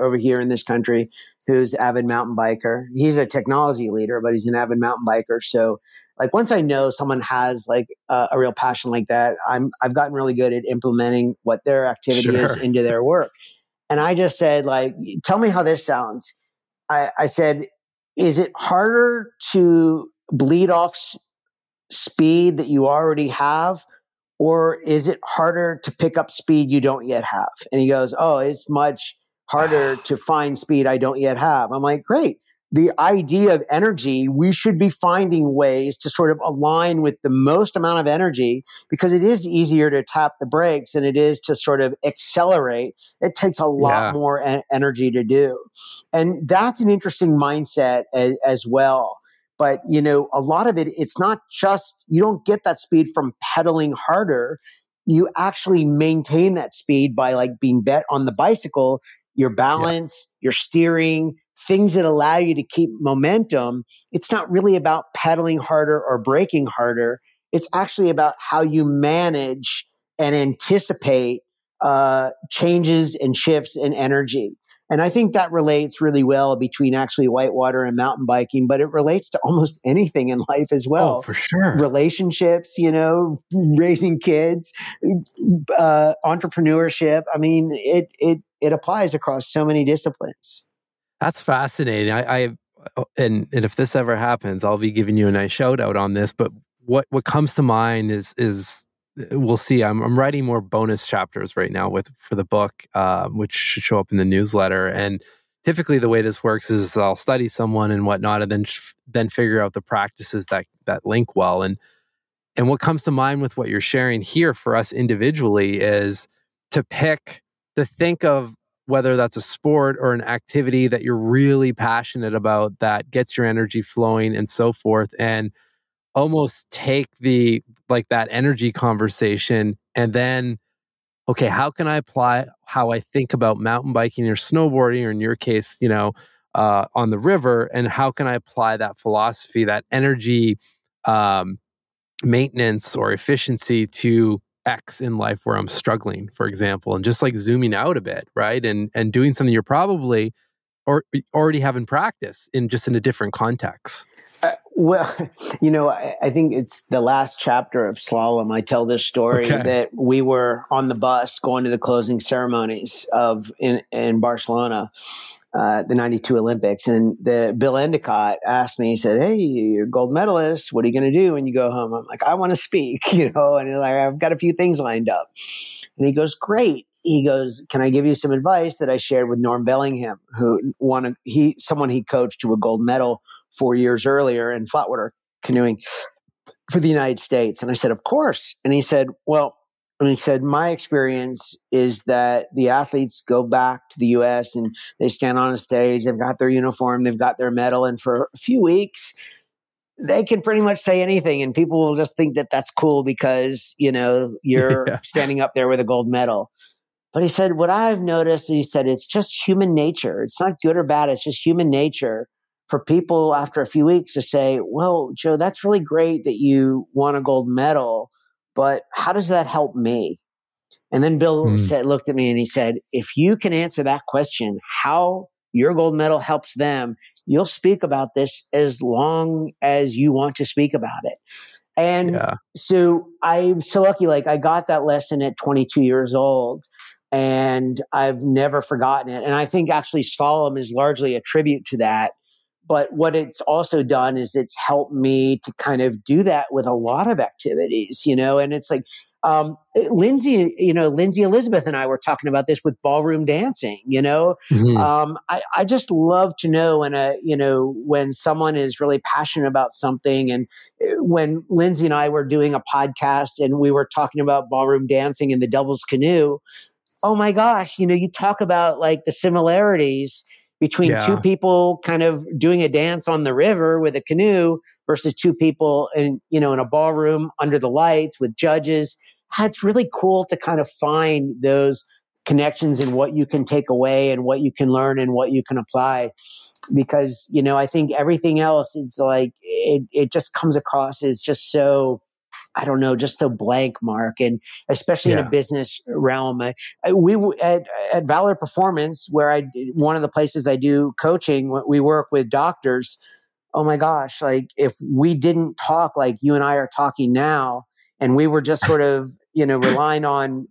over here in this country who's avid mountain biker. He's a technology leader, but he's an avid mountain biker. So like once I know someone has like a real passion like that, I've gotten really good at implementing what their activity is into their work. And I just said, like, tell me how this sounds. I said, is it harder to bleed off speed that you already have, or is it harder to pick up speed you don't yet have? And he goes, oh, it's much harder to find speed I don't yet have. I'm like, great. The idea of energy, we should be finding ways to sort of align with the most amount of energy, because it is easier to tap the brakes than it is to sort of accelerate. It takes a lot more energy to do. And that's an interesting mindset as well. But, you know, a lot of it, it's not just, you don't get that speed from pedaling harder. You actually maintain that speed by like being bet on the bicycle, your balance, your steering, things that allow you to keep momentum. It's not really about pedaling harder or braking harder. It's actually about how you manage and anticipate changes and shifts in energy. And I think that relates really well between actually whitewater and mountain biking, but it relates to almost anything in life as well. Oh, for sure. Relationships, you know, raising kids, entrepreneurship. I mean, it applies across so many disciplines. That's fascinating. And if this ever happens, I'll be giving you a nice shout out on this. But what comes to mind is we'll see. I'm writing more bonus chapters right now for the book, which should show up in the newsletter. And typically, the way this works is I'll study someone and whatnot, and then figure out the practices that link well. And what comes to mind with what you're sharing here for us individually is to think of. Whether that's a sport or an activity that you're really passionate about that gets your energy flowing and so forth, and almost take that energy conversation and then, okay, how can I apply how I think about mountain biking or snowboarding, or in your case, you know, on the river, and how can I apply that philosophy, that energy maintenance or efficiency to X in life where I'm struggling, for example, and just like zooming out a bit, right? And doing something you're probably or already have in practice in a different context. Well, you know, I think it's the last chapter of Slalom. I tell this story that we were on the bus going to the closing ceremonies in Barcelona. the 92 Olympics. And Bill Endicott asked me, he said, "Hey, you're a gold medalist. What are you going to do when you go home?" I'm like, "I want to speak, you know," and he's like, "I've got a few things lined up." And he goes, "Great." He goes, "Can I give you some advice that I shared with Norm Bellingham, who won someone he coached to a gold medal 4 years earlier in flatwater canoeing for the United States?" And I said, "Of course." And he said, "Well," and he said, "my experience is that the athletes go back to the U.S. and they stand on a stage, they've got their uniform, they've got their medal, and for a few weeks, they can pretty much say anything, and people will just think that that's cool because, you know, you're standing up there with a gold medal." But he said, "What I've noticed," he said, "it's just human nature. It's not good or bad. It's just human nature for people after a few weeks to say, 'Well, Joe, that's really great that you won a gold medal, but how does that help me?'" And then Bill looked at me and he said, "If you can answer that question, how your gold medal helps them, you'll speak about this as long as you want to speak about it." And so I'm so lucky. Like, I got that lesson at 22 years old and I've never forgotten it. And I think actually Slalom is largely a tribute to that. But what it's also done is it's helped me to kind of do that with a lot of activities, you know. And it's like, Lindsay Elizabeth and I were talking about this with ballroom dancing, you know. I just love to know when someone is really passionate about something. And when Lindsay and I were doing a podcast and we were talking about ballroom dancing and the doubles canoe, oh my gosh, you know, you talk about like the similarities between two people kind of doing a dance on the river with a canoe versus two people in a ballroom under the lights with judges. It's really cool to kind of find those connections and what you can take away and what you can learn and what you can apply. Because, you know, I think everything else, it's like, it just comes across as just so, I don't know, just so blank, Mark. And especially in a business realm, we at Valor Performance, where one of the places I do coaching, we work with doctors. Oh my gosh, like if we didn't talk like you and I are talking now, and we were just sort of, you know, relying on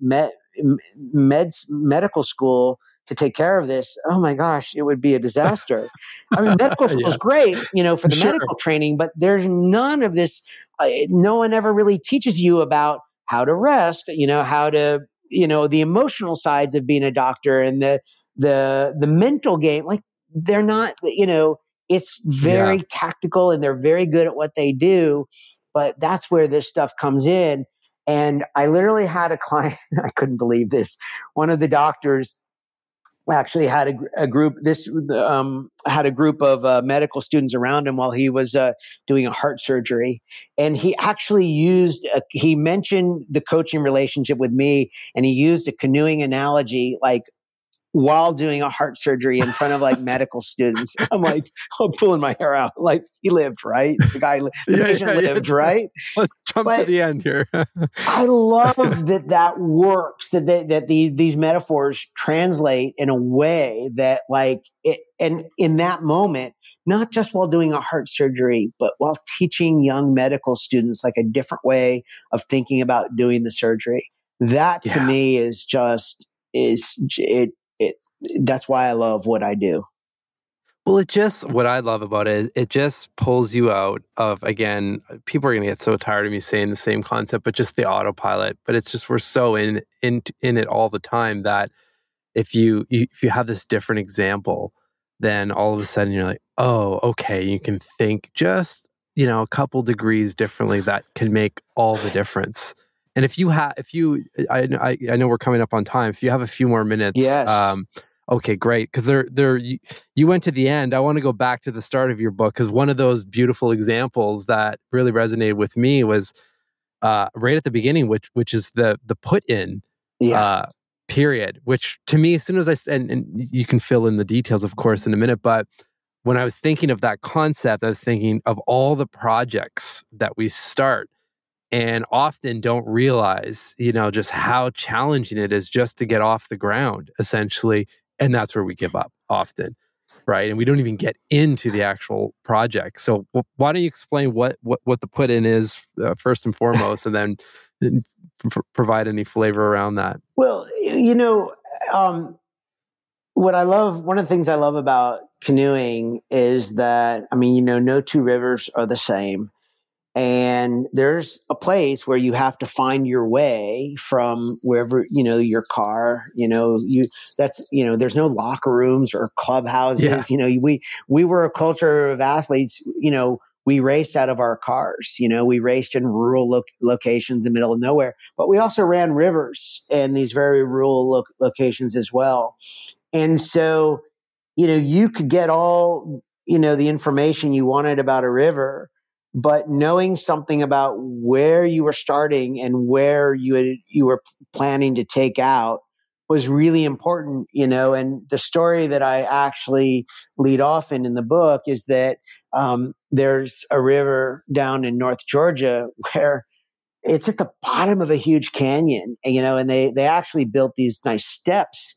medical school to take care of this, oh my gosh, it would be a disaster. I mean, medical school is great, you know, for the medical training, but there's none of this. No one ever really teaches you about how to rest, you know, how to, you know, the emotional sides of being a doctor and the mental game. Like, they're not, you know, it's very tactical and they're very good at what they do, but that's where this stuff comes in. And I literally had a client, I couldn't believe this. One of the doctors actually had a group of medical students around him while he was doing a heart surgery. And he actually he mentioned the coaching relationship with me, and he used a canoeing analogy, like, while doing a heart surgery in front of like medical students. I'm like, I'm pulling my hair out. Like, he lived, right? The patient lived, right? Let's jump to the end here. I love that works, that these metaphors translate in a way that like it, and in that moment, not just while doing a heart surgery, but while teaching young medical students like a different way of thinking about doing the surgery. That to me is just, that's why I love what I do. Well, what I love about it is it just pulls you out of, again, people are going to get so tired of me saying the same concept, but just the autopilot. But it's just, we're so in it all the time that if you have this different example, then all of a sudden you're like, oh, okay, you can think just, you know, a couple degrees differently that can make all the difference. And I know we're coming up on time. If you have a few more minutes, okay, great. Because you went to the end. I want to go back to the start of your book, because one of those beautiful examples that really resonated with me was right at the beginning, which is the put in period. Which to me, as soon as and you can fill in the details, of course, in a minute, but when I was thinking of that concept, I was thinking of all the projects that we start and often don't realize, you know, just how challenging it is just to get off the ground, essentially. And that's where we give up often, right? And we don't even get into the actual project. So why don't you explain what the put in is first and foremost, and then provide any flavor around that? Well, you know, One of the things I love about canoeing is that, I mean, you know, no two rivers are the same. And there's a place where you have to find your way from wherever, you know, your car, you know, there's no locker rooms or clubhouses. Yeah. You know, we were a culture of athletes, you know, we raced out of our cars, you know, we raced in rural locations in the middle of nowhere, but we also ran rivers in these very rural locations as well. And so, you know, you could get all, you know, the information you wanted about a river, but knowing something about where you were starting and where you were planning to take out was really important, you know. And the story that I actually lead off in the book is that there's a river down in North Georgia where it's at the bottom of a huge canyon, you know, and they actually built these nice steps.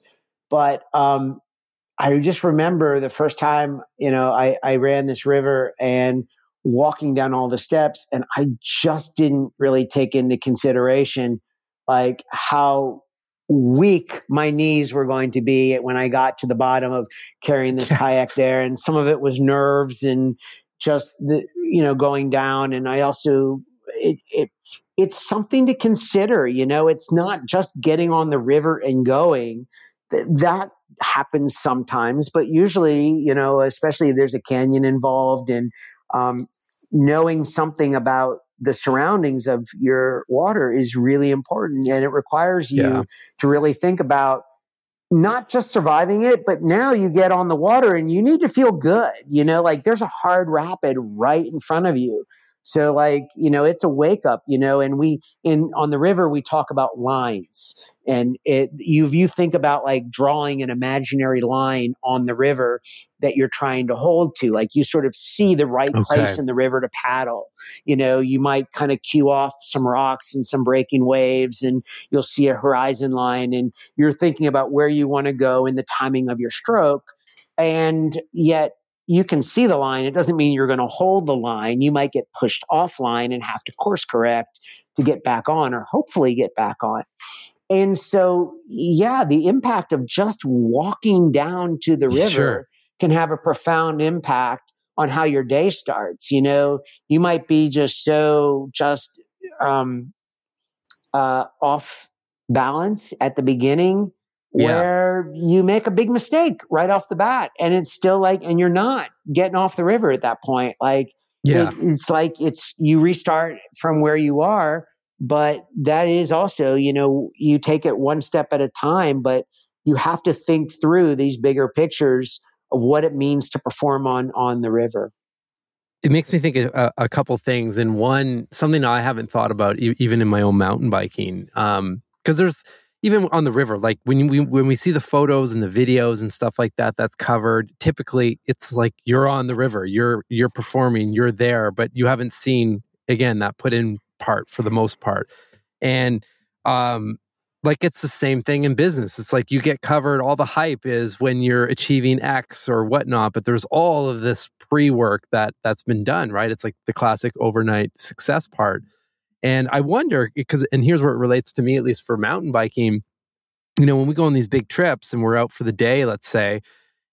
But I just remember the first time, you know, I ran this river and walking down all the steps, and I just didn't really take into consideration like how weak my knees were going to be when I got to the bottom of carrying this kayak there. And some of it was nerves and just the, you know, going down. And I also, it's something to consider, you know, it's not just getting on the river and going. That happens sometimes, but usually, you know, especially if there's a canyon involved, and knowing something about the surroundings of your water is really important. And it requires you to really think about not just surviving it, but now you get on the water and you need to feel good. You know, like there's a hard rapid right in front of you. So like, you know, it's a wake up, you know, and on the river, we talk about lines, and you think about like drawing an imaginary line on the river that you're trying to hold to, like you sort of see the right place in the river to paddle, you know, you might kind of cue off some rocks and some breaking waves, and you'll see a horizon line, and you're thinking about where you want to go and the timing of your stroke. And yet, you can see the line. It doesn't mean you're going to hold the line. You might get pushed offline and have to course correct to get back on, or hopefully get back on. And so, yeah, the impact of just walking down to the river can have a profound impact on how your day starts. You know, you might be just off balance at the beginning, where you make a big mistake right off the bat, and it's still like, and you're not getting off the river at that point. Like, you restart from where you are, but that is also, you know, you take it one step at a time, but you have to think through these bigger pictures of what it means to perform on the river. It makes me think of a couple things. And one, something I haven't thought about even in my own mountain biking, because there's, even on the river, like when we see the photos and the videos and stuff like that, that's covered. Typically, it's like you're on the river, you're performing, you're there, but you haven't seen, again, that put in part for the most part. And like it's the same thing in business. It's like you get covered. All the hype is when you're achieving X or whatnot, but there's all of this pre-work that's been done, right? It's like the classic overnight success part. And I wonder, and here's where it relates to me, at least for mountain biking, you know, when we go on these big trips and we're out for the day, let's say,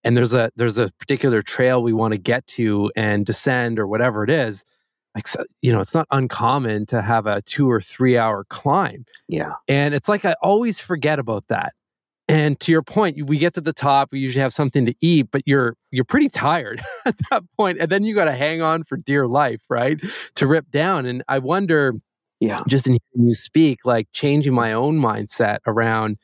and there's a particular trail we want to get to and descend or whatever it is, like, you know, it's not uncommon to have a 2 or 3 hour climb. Yeah. And it's like, I always forget about that. And to your point, we get to the top, we usually have something to eat, but you're pretty tired at that point. And then you got to hang on for dear life, right? To rip down. And I wonder, just in hearing you speak, like changing my own mindset around,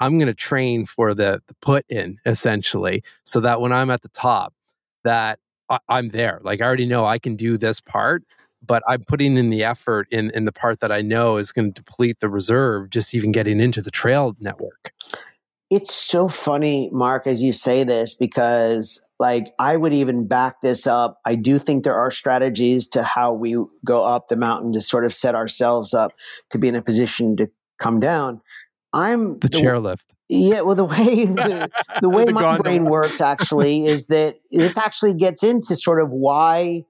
I'm going to train for the put in, essentially, so that when I'm at the top, that I'm there. Like I already know I can do this part, but I'm putting in the effort in the part that I know is going to deplete the reserve, just even getting into the trail network. It's so funny, Mark, as you say this, because like I would even back this up. I do think there are strategies to how we go up the mountain to sort of set ourselves up to be in a position to come down. I'm the chairlift. Yeah, well, the way my brain works actually is that this actually gets into sort of why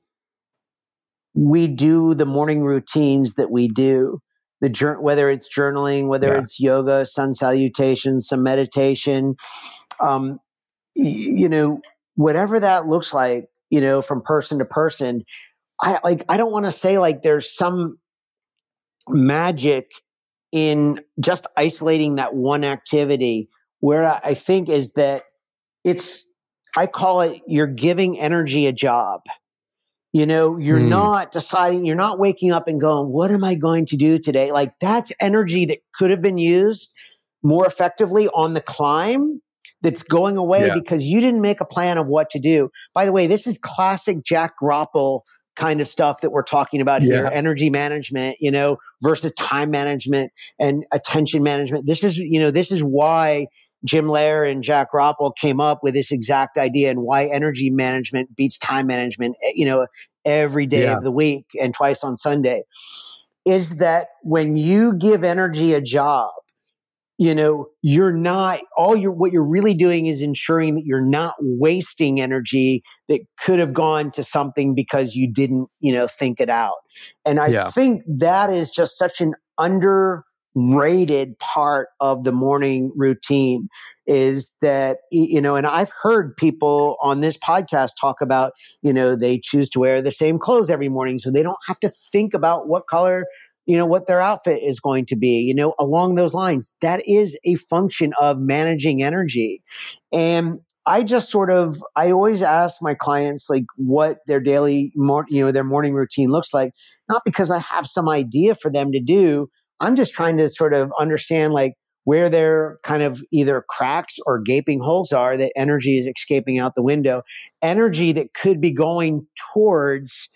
we do the morning routines that we do. Whether it's journaling, whether it's yoga, sun salutations, some meditation. you know, whatever that looks like, you know, from person to person, I don't want to say like there's some magic in just isolating that one activity. Where I think is that it's, I call it, you're giving energy a job. You know, you're not deciding, you're not waking up and going, what am I going to do today? Like that's energy that could have been used more effectively on the climb that's going away because you didn't make a plan of what to do. By the way, this is classic Jack Groppel kind of stuff that we're talking about here, energy management, you know, versus time management and attention management. This is, you know, this is why Jim Lair and Jack Groppel came up with this exact idea and why energy management beats time management, you know, every day of the week and twice on Sunday, is that when you give energy a job, you know, you're not, what you're really doing is ensuring that you're not wasting energy that could have gone to something because you didn't, you know, think it out. And I think that is just such an underrated part of the morning routine, is that, you know, and I've heard people on this podcast talk about, you know, they choose to wear the same clothes every morning so they don't have to think about what color, you know, what their outfit is going to be, you know, along those lines. That is a function of managing energy. And I just sort of, I always ask my clients like what their daily, you know, their morning routine looks like, not because I have some idea for them to do. I'm just trying to sort of understand like where their kind of either cracks or gaping holes are that energy is escaping out the window, energy that could be going towards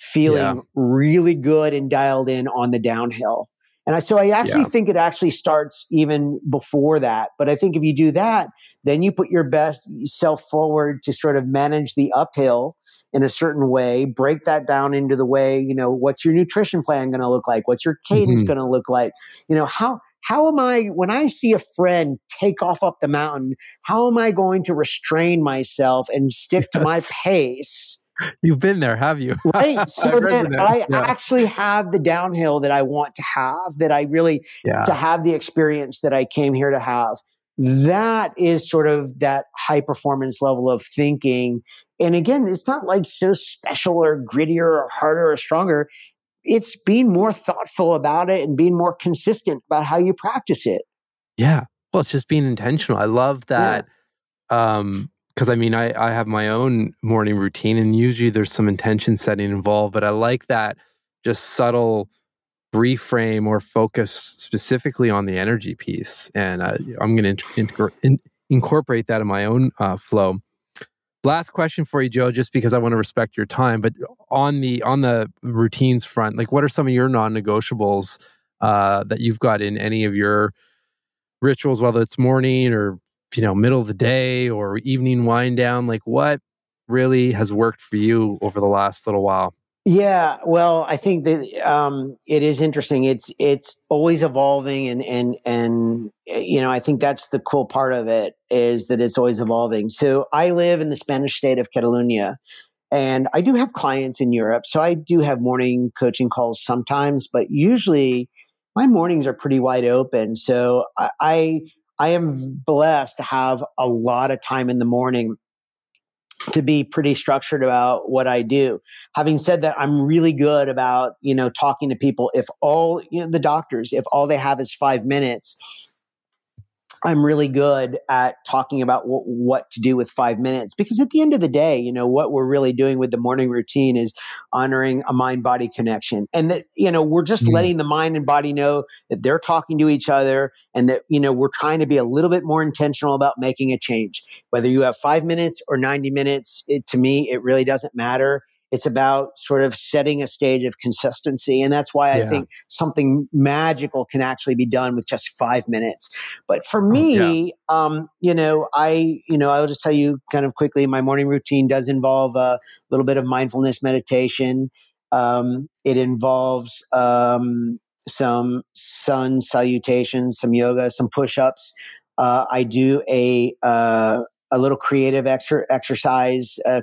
feeling really good and dialed in on the downhill. And I actually think it actually starts even before that. But I think if you do that, then you put your best self forward to sort of manage the uphill in a certain way, break that down into the way, you know, what's your nutrition plan going to look like? What's your cadence going to look like? You know, how am I, when I see a friend take off up the mountain, how am I going to restrain myself and stick to my pace? You've been there, have you? Right. So then I actually have the downhill that I want to have, that I really, to have the experience that I came here to have. That is sort of that high performance level of thinking. And again, it's not like so special or grittier or harder or stronger. It's being more thoughtful about it and being more consistent about how you practice it. Yeah. Well, it's just being intentional. I love that. Yeah. Because I mean, I have my own morning routine and usually there's some intention setting involved, but I like that just subtle reframe or focus specifically on the energy piece. And I'm going to incorporate that in my own flow. Last question for you, Joe, just because I want to respect your time, but on the routines front, like what are some of your non-negotiables that you've got in any of your rituals, whether it's morning or, you know, middle of the day or evening wind down? Like what really has worked for you over the last little while? Yeah, well, I think that it is interesting. It's always evolving, and you know, I think that's the cool part of it, is that it's always evolving. So I live in the Spanish state of Catalunya, and I do have clients in Europe, so I do have morning coaching calls sometimes, but usually my mornings are pretty wide open. So I am blessed to have a lot of time in the morning to be pretty structured about what I do. Having said that, I'm really good about, you know, talking to people. If all, you know, the doctors, if all they have is 5 minutes, I'm really good at talking about what to do with 5 minutes, because at the end of the day, you know, what we're really doing with the morning routine is honoring a mind-body connection, and that, you know, we're just letting the mind and body know that they're talking to each other, and that, you know, we're trying to be a little bit more intentional about making a change. Whether you have 5 minutes or 90 minutes, to me, it really doesn't matter. It's about sort of setting a stage of consistency. And that's why I think something magical can actually be done with just 5 minutes. But for me, I will just tell you kind of quickly, my morning routine does involve a little bit of mindfulness meditation. It involves some sun salutations, some yoga, some push-ups. I do a little creative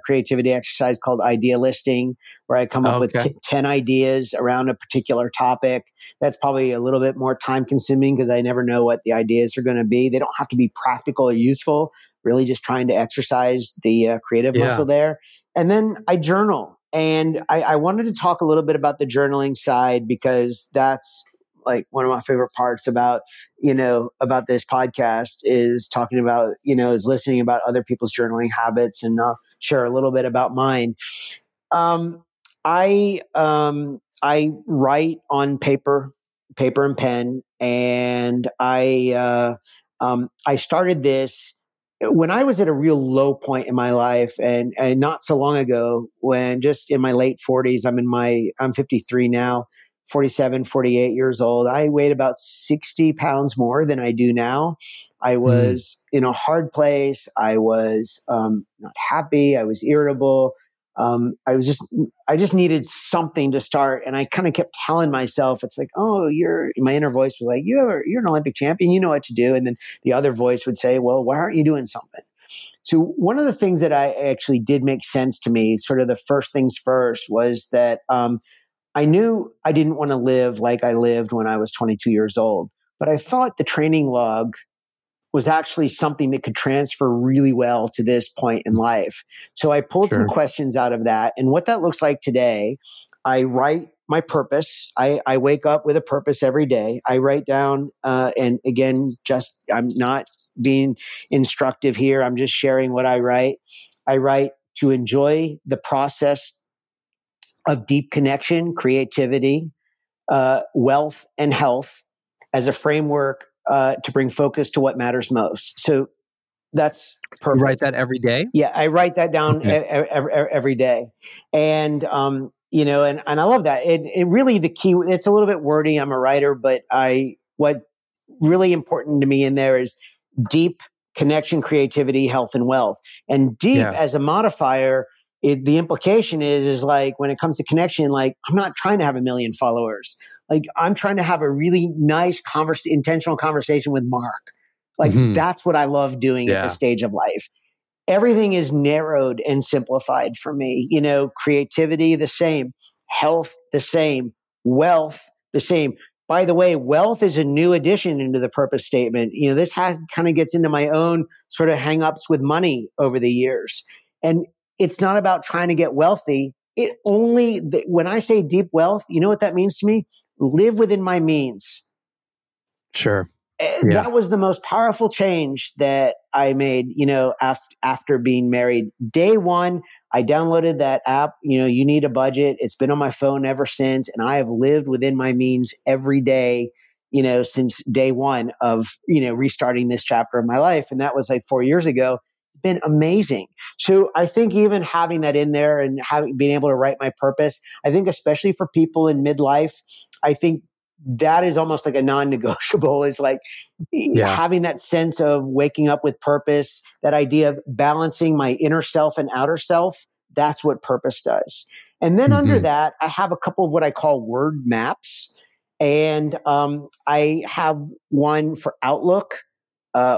creativity exercise called idea listing, where I come up with 10 ideas around a particular topic. That's probably a little bit more time consuming because I never know what the ideas are going to be. They don't have to be practical or useful. really just trying to exercise the creative muscle there. And then I journal. And I wanted to talk a little bit about the journaling side, because that's like one of my favorite parts about, you know, about this podcast is talking about, you know, is listening about other people's journaling habits, and I'll share a little bit about mine. I write on paper and pen. And I started this when I was at a real low point in my life, and not so long ago, when just in my late 40s, I'm 53 now, 47, 48 years old. I weighed about 60 pounds more than I do now. I was in a hard place. I was not happy. I was irritable. I just needed something to start. And I kind of kept telling myself, it's like, oh, my inner voice was like, you're an Olympic champion, you know what to do. And then the other voice would say, well, why aren't you doing something? So one of the things that I actually did make sense to me, sort of the first things first, was that, I knew I didn't want to live like I lived when I was 22 years old, but I thought the training log was actually something that could transfer really well to this point in life. So I pulled some questions out of that. And what that looks like today, I write my purpose. I wake up with a purpose every day. I write down, and again, just, I'm not being instructive here. I'm just sharing what I write. I write to enjoy the process of deep connection, creativity, wealth, and health as a framework to bring focus to what matters most. So that's perfect. You write that every day? Yeah, I write that down every day. And, you know, and I love that. It really, the key, it's a little bit wordy. I'm a writer, but what really important to me in there is deep connection, creativity, health, and wealth. And deep as a modifier, the implication is like, when it comes to connection, like, I'm not trying to have a million followers. Like, I'm trying to have a really nice intentional conversation with Mark. Like, that's what I love doing at this stage of life. Everything is narrowed and simplified for me. You know, creativity, the same. Health, the same. Wealth, the same. By the way, wealth is a new addition into the purpose statement. You know, this kind of gets into my own sort of hang-ups with money over the years. And it's not about trying to get wealthy. When I say deep wealth, you know what that means to me? Live within my means. Sure. Yeah. That was the most powerful change that I made, you know, after being married. Day one, I downloaded that app, you know, You Need a Budget. It's been on my phone ever since. And I have lived within my means every day, you know, since day one of, you know, restarting this chapter of my life. And that was like 4 years ago. Been amazing. So I think even having that in there and being able to write my purpose, I think especially for people in midlife, I think that is almost like a non-negotiable, is like having that sense of waking up with purpose, that idea of balancing my inner self and outer self. That's what purpose does. And then under that, I have a couple of what I call word maps. And I have one for Outlook,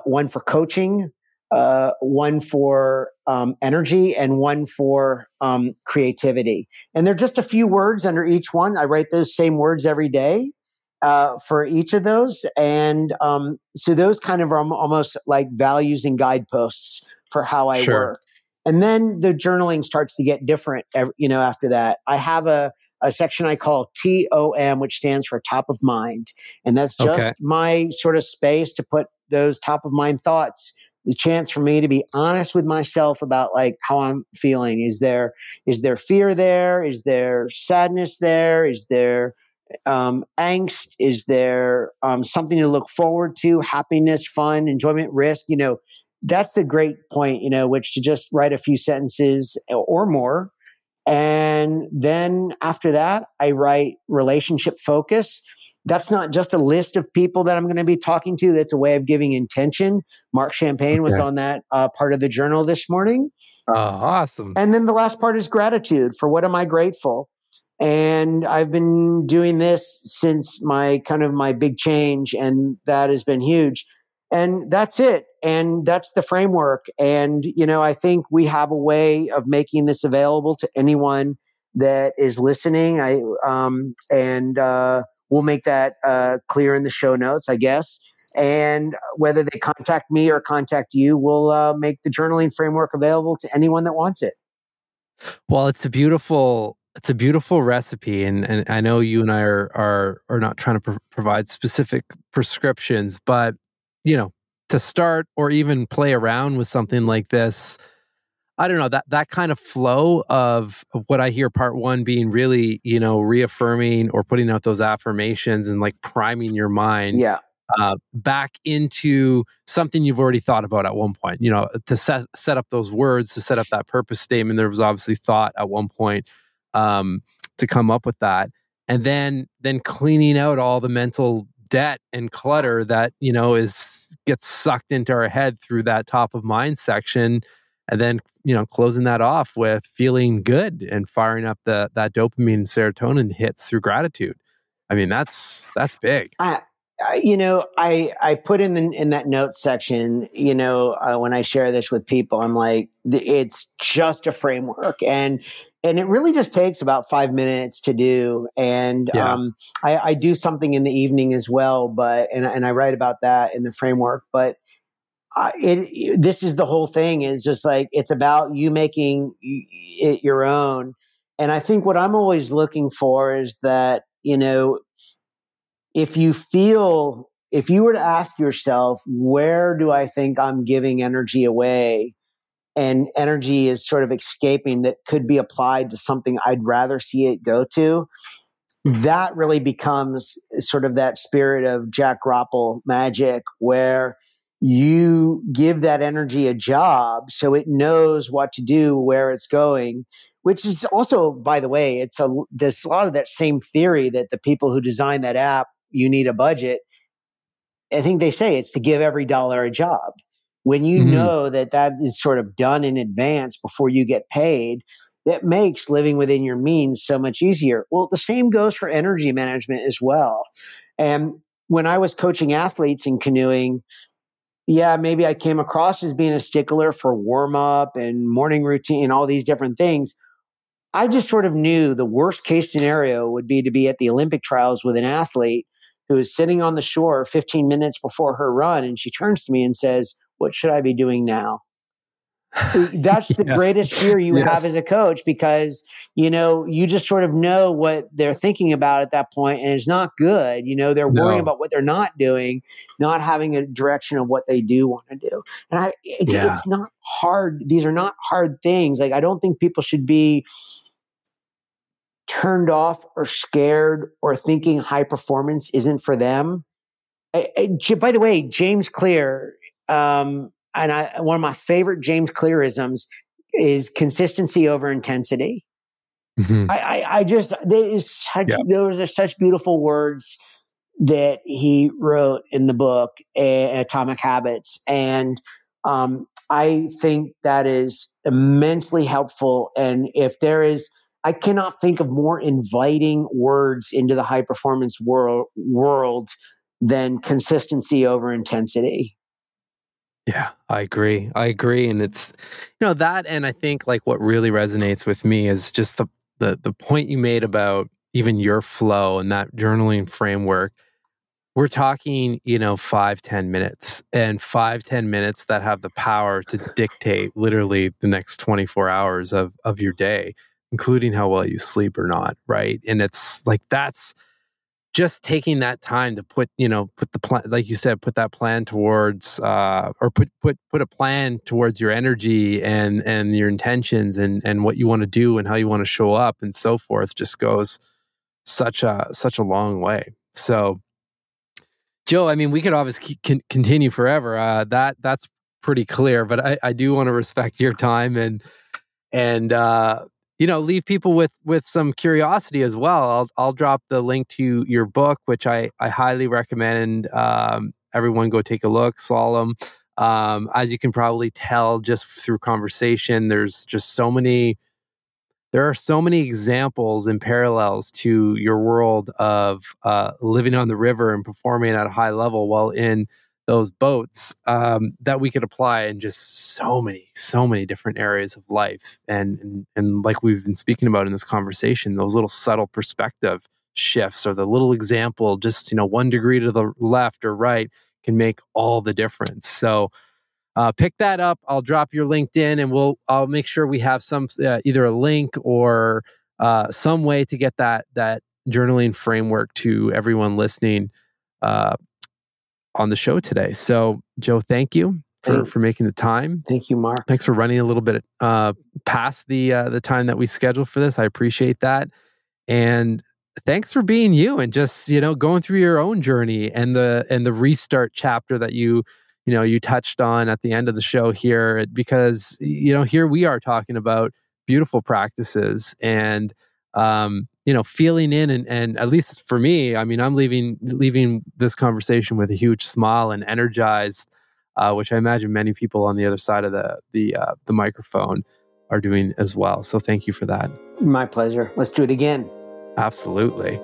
one for coaching, one for energy, and one for creativity. And they're just a few words under each one. I write those same words every day for each of those. And so those kind of are almost like values and guideposts for how I work. And then the journaling starts to get different, you know, after that. I have a section I call TOM, which stands for top of mind. And that's just my sort of space to put those top of mind thoughts. The chance for me to be honest with myself about like how I'm feeling. Is there fear there? Is there sadness there? Is there angst? Is there something to look forward to? Happiness, fun, enjoyment, risk. You know, that's the great point, you know, which to just write a few sentences or more. And then after that, I write relationship focus. That's not just a list of people that I'm going to be talking to. That's a way of giving intention. Mark Champagne was on that part of the journal this morning. Awesome. And then the last part is gratitude for what am I grateful? And I've been doing this since my big change, and that has been huge. And that's it. And that's the framework. And, you know, I think we have a way of making this available to anyone that is listening. We'll make that clear in the show notes, I guess. And whether they contact me or contact you, we'll make the journaling framework available to anyone that wants it. Well, it's a beautiful recipe. And I know you and I are not trying to provide specific prescriptions, but, you know, to start or even play around with something like this, I don't know, that kind of flow of what I hear part one being really, you know, reaffirming or putting out those affirmations and like priming your mind. Yeah. Back into something you've already thought about at one point, you know, to set up those words, to set up that purpose statement. There was obviously thought at one point to come up with that, and then cleaning out all the mental debt and clutter that, you know, gets sucked into our head through that top of mind section, and then, you know, closing that off with feeling good and firing up that dopamine and serotonin hits through gratitude. I mean, that's big. You know, I put in that notes section, you know, when I share this with people, I'm like, it's just a framework, and it really just takes about 5 minutes to do. And yeah. I do something in the evening as well, but and I write about that in the framework. But this is the whole thing is just like, it's about you making it your own. And I think what I'm always looking for is that, you know, if you were to ask yourself, where do I think I'm giving energy away, and energy is sort of escaping that could be applied to something I'd rather see it go to, that really becomes sort of that spirit of Jack Groppel magic, where you give that energy a job so it knows what to do, where it's going. Which is also, by the way, there's a lot of that same theory that the people who designed that app, You Need a Budget, I think they say it's to give every dollar a job. When you know that is sort of done in advance before you get paid, that makes living within your means so much easier. Well, the same goes for energy management as well. And when I was coaching athletes in canoeing, yeah, maybe I came across as being a stickler for warm up and morning routine and all these different things. I just sort of knew the worst case scenario would be to be at the Olympic trials with an athlete who is sitting on the shore 15 minutes before her run, and she turns to me and says, "What should I be doing now?" That's the greatest fear you have as a coach, because, you know, you just sort of know what they're thinking about at that point, and it's not good. You know, they're worrying about what they're not doing, not having a direction of what they do want to do. And it's not hard. These are not hard things. Like, I don't think people should be turned off or scared or thinking high performance isn't for them. By the way, James Clear, and one of my favorite James Clearisms is consistency over intensity. Mm-hmm. Those are such beautiful words that he wrote in the book, Atomic Habits. And I think that is immensely helpful. And I cannot think of more inviting words into the high performance world than consistency over intensity. Yeah, I agree. And it's, you know, that, and I think like what really resonates with me is just the point you made about even your flow and that journaling framework. We're talking, you know, 5-10 minutes, and 5-10 minutes that have the power to dictate literally the next 24 hours of your day, including how well you sleep or not, right? And it's like, that's just taking that time to put the plan, like you said, put that plan towards, or put a plan towards your energy and your intentions and what you want to do and how you want to show up and so forth, just goes such a long way. So, Joe, I mean, we could obviously continue forever. That's pretty clear, but I do want to respect your time and you know, leave people with some curiosity as well. I'll drop the link to your book, which I highly recommend. Everyone go take a look, Solemn. As you can probably tell just through conversation, there are so many examples and parallels to your world of living on the river and performing at a high level while in those boats, that we could apply in just so many different areas of life. And like we've been speaking about in this conversation, those little subtle perspective shifts or the little example, just, you know, 1 degree to the left or right can make all the difference. So pick that up. I'll drop your LinkedIn, and I'll make sure we have some either a link or some way to get that journaling framework to everyone listening on the show today. So Joe, thank you for making the time. Thank you, Mark. Thanks for running a little bit past the time that we scheduled for this. I appreciate that. And thanks for being you and just, going through your own journey and the restart chapter that you touched on at the end of the show here, because, here we are talking about beautiful practices and, feeling in and at least for me, I mean, I'm leaving this conversation with a huge smile and energized, which I imagine many people on the other side of the microphone are doing as well. So thank you for that. My pleasure. Let's do it again. Absolutely.